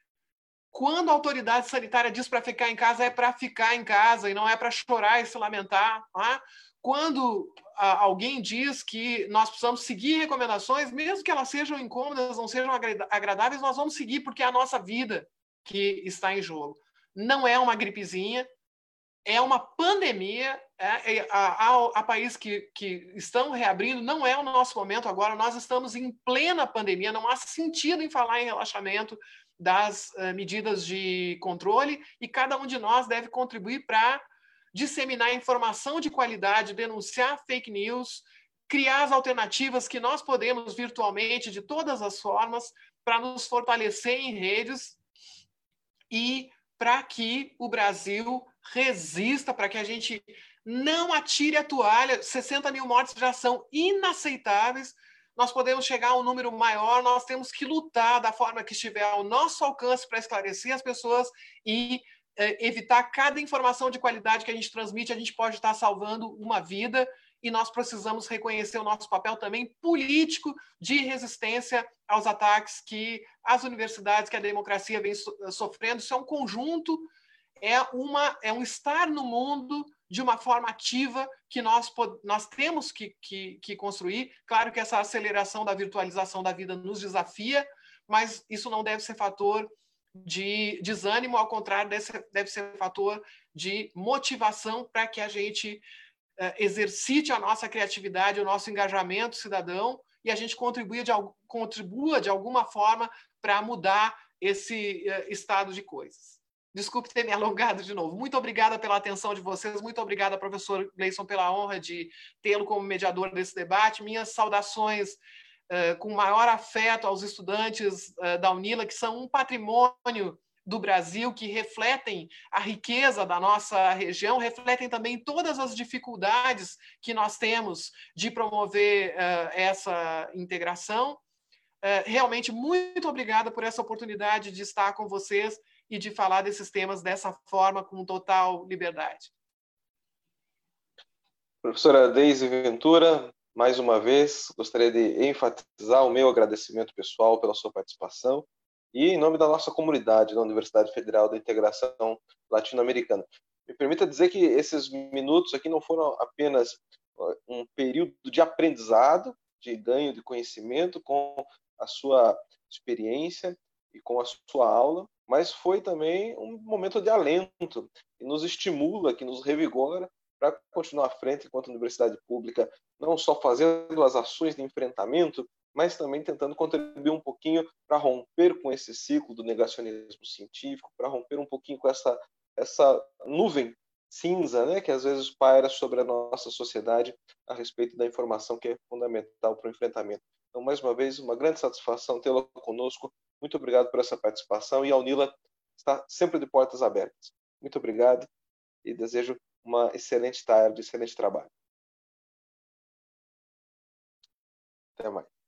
Quando a autoridade sanitária diz para ficar em casa, é para ficar em casa e não é para chorar e se lamentar, né? Quando a, alguém diz que nós precisamos seguir recomendações, mesmo que elas sejam incômodas, não sejam agradáveis, nós vamos seguir porque é a nossa vida que está em jogo. Não é uma gripezinha, é uma pandemia. É, a, a, a país que, que estão reabrindo, não é o nosso momento agora, nós estamos em plena pandemia, não há sentido em falar em relaxamento das uh, medidas de controle, e cada um de nós deve contribuir para disseminar informação de qualidade, denunciar fake news, criar as alternativas que nós podemos virtualmente, de todas as formas, para nos fortalecer em redes e para que o Brasil resista, para que a gente não atire a toalha. sessenta mil mortes já são inaceitáveis, nós podemos chegar a um número maior, nós temos que lutar da forma que estiver ao nosso alcance para esclarecer as pessoas e eh, evitar cada informação de qualidade que a gente transmite. A gente pode estar salvando uma vida e nós precisamos reconhecer o nosso papel também político de resistência aos ataques que as universidades, que a democracia vem sofrendo. Isso é um conjunto, é, uma, é um estar no mundo de uma forma ativa que nós, nós temos que, que, que construir. Claro que essa aceleração da virtualização da vida nos desafia, mas isso não deve ser fator de desânimo, ao contrário, deve ser, deve ser fator de motivação para que a gente eh, exercite a nossa criatividade, o nosso engajamento cidadão, e a gente contribua de, contribua de alguma forma para mudar esse eh, estado de coisas. Desculpe ter me alongado de novo. Muito obrigada pela atenção de vocês, muito obrigada, professor Gleison, pela honra de tê-lo como mediador desse debate. Minhas saudações uh, com maior afeto aos estudantes uh, da UNILA, que são um patrimônio do Brasil, que refletem a riqueza da nossa região, refletem também todas as dificuldades que nós temos de promover uh, essa integração. Uh, realmente, muito obrigada por essa oportunidade de estar com vocês e de falar desses temas dessa forma, com total liberdade. Professora Deise Ventura, mais uma vez, gostaria de enfatizar o meu agradecimento pessoal pela sua participação e em nome da nossa comunidade, da Universidade Federal da Integração Latino-Americana. Me permita dizer que esses minutos aqui não foram apenas um período de aprendizado, de ganho de conhecimento com a sua experiência e com a sua aula, mas foi também um momento de alento, que nos estimula, que nos revigora para continuar à frente enquanto universidade pública, não só fazendo as ações de enfrentamento, mas também tentando contribuir um pouquinho para romper com esse ciclo do negacionismo científico, para romper um pouquinho com essa, essa nuvem cinza, né, que às vezes paira sobre a nossa sociedade a respeito da informação que é fundamental para o enfrentamento. Então, mais uma vez, uma grande satisfação tê-la conosco. Muito obrigado por essa participação e a UNILA está sempre de portas abertas. Muito obrigado e desejo uma excelente tarde, excelente trabalho. Até mais.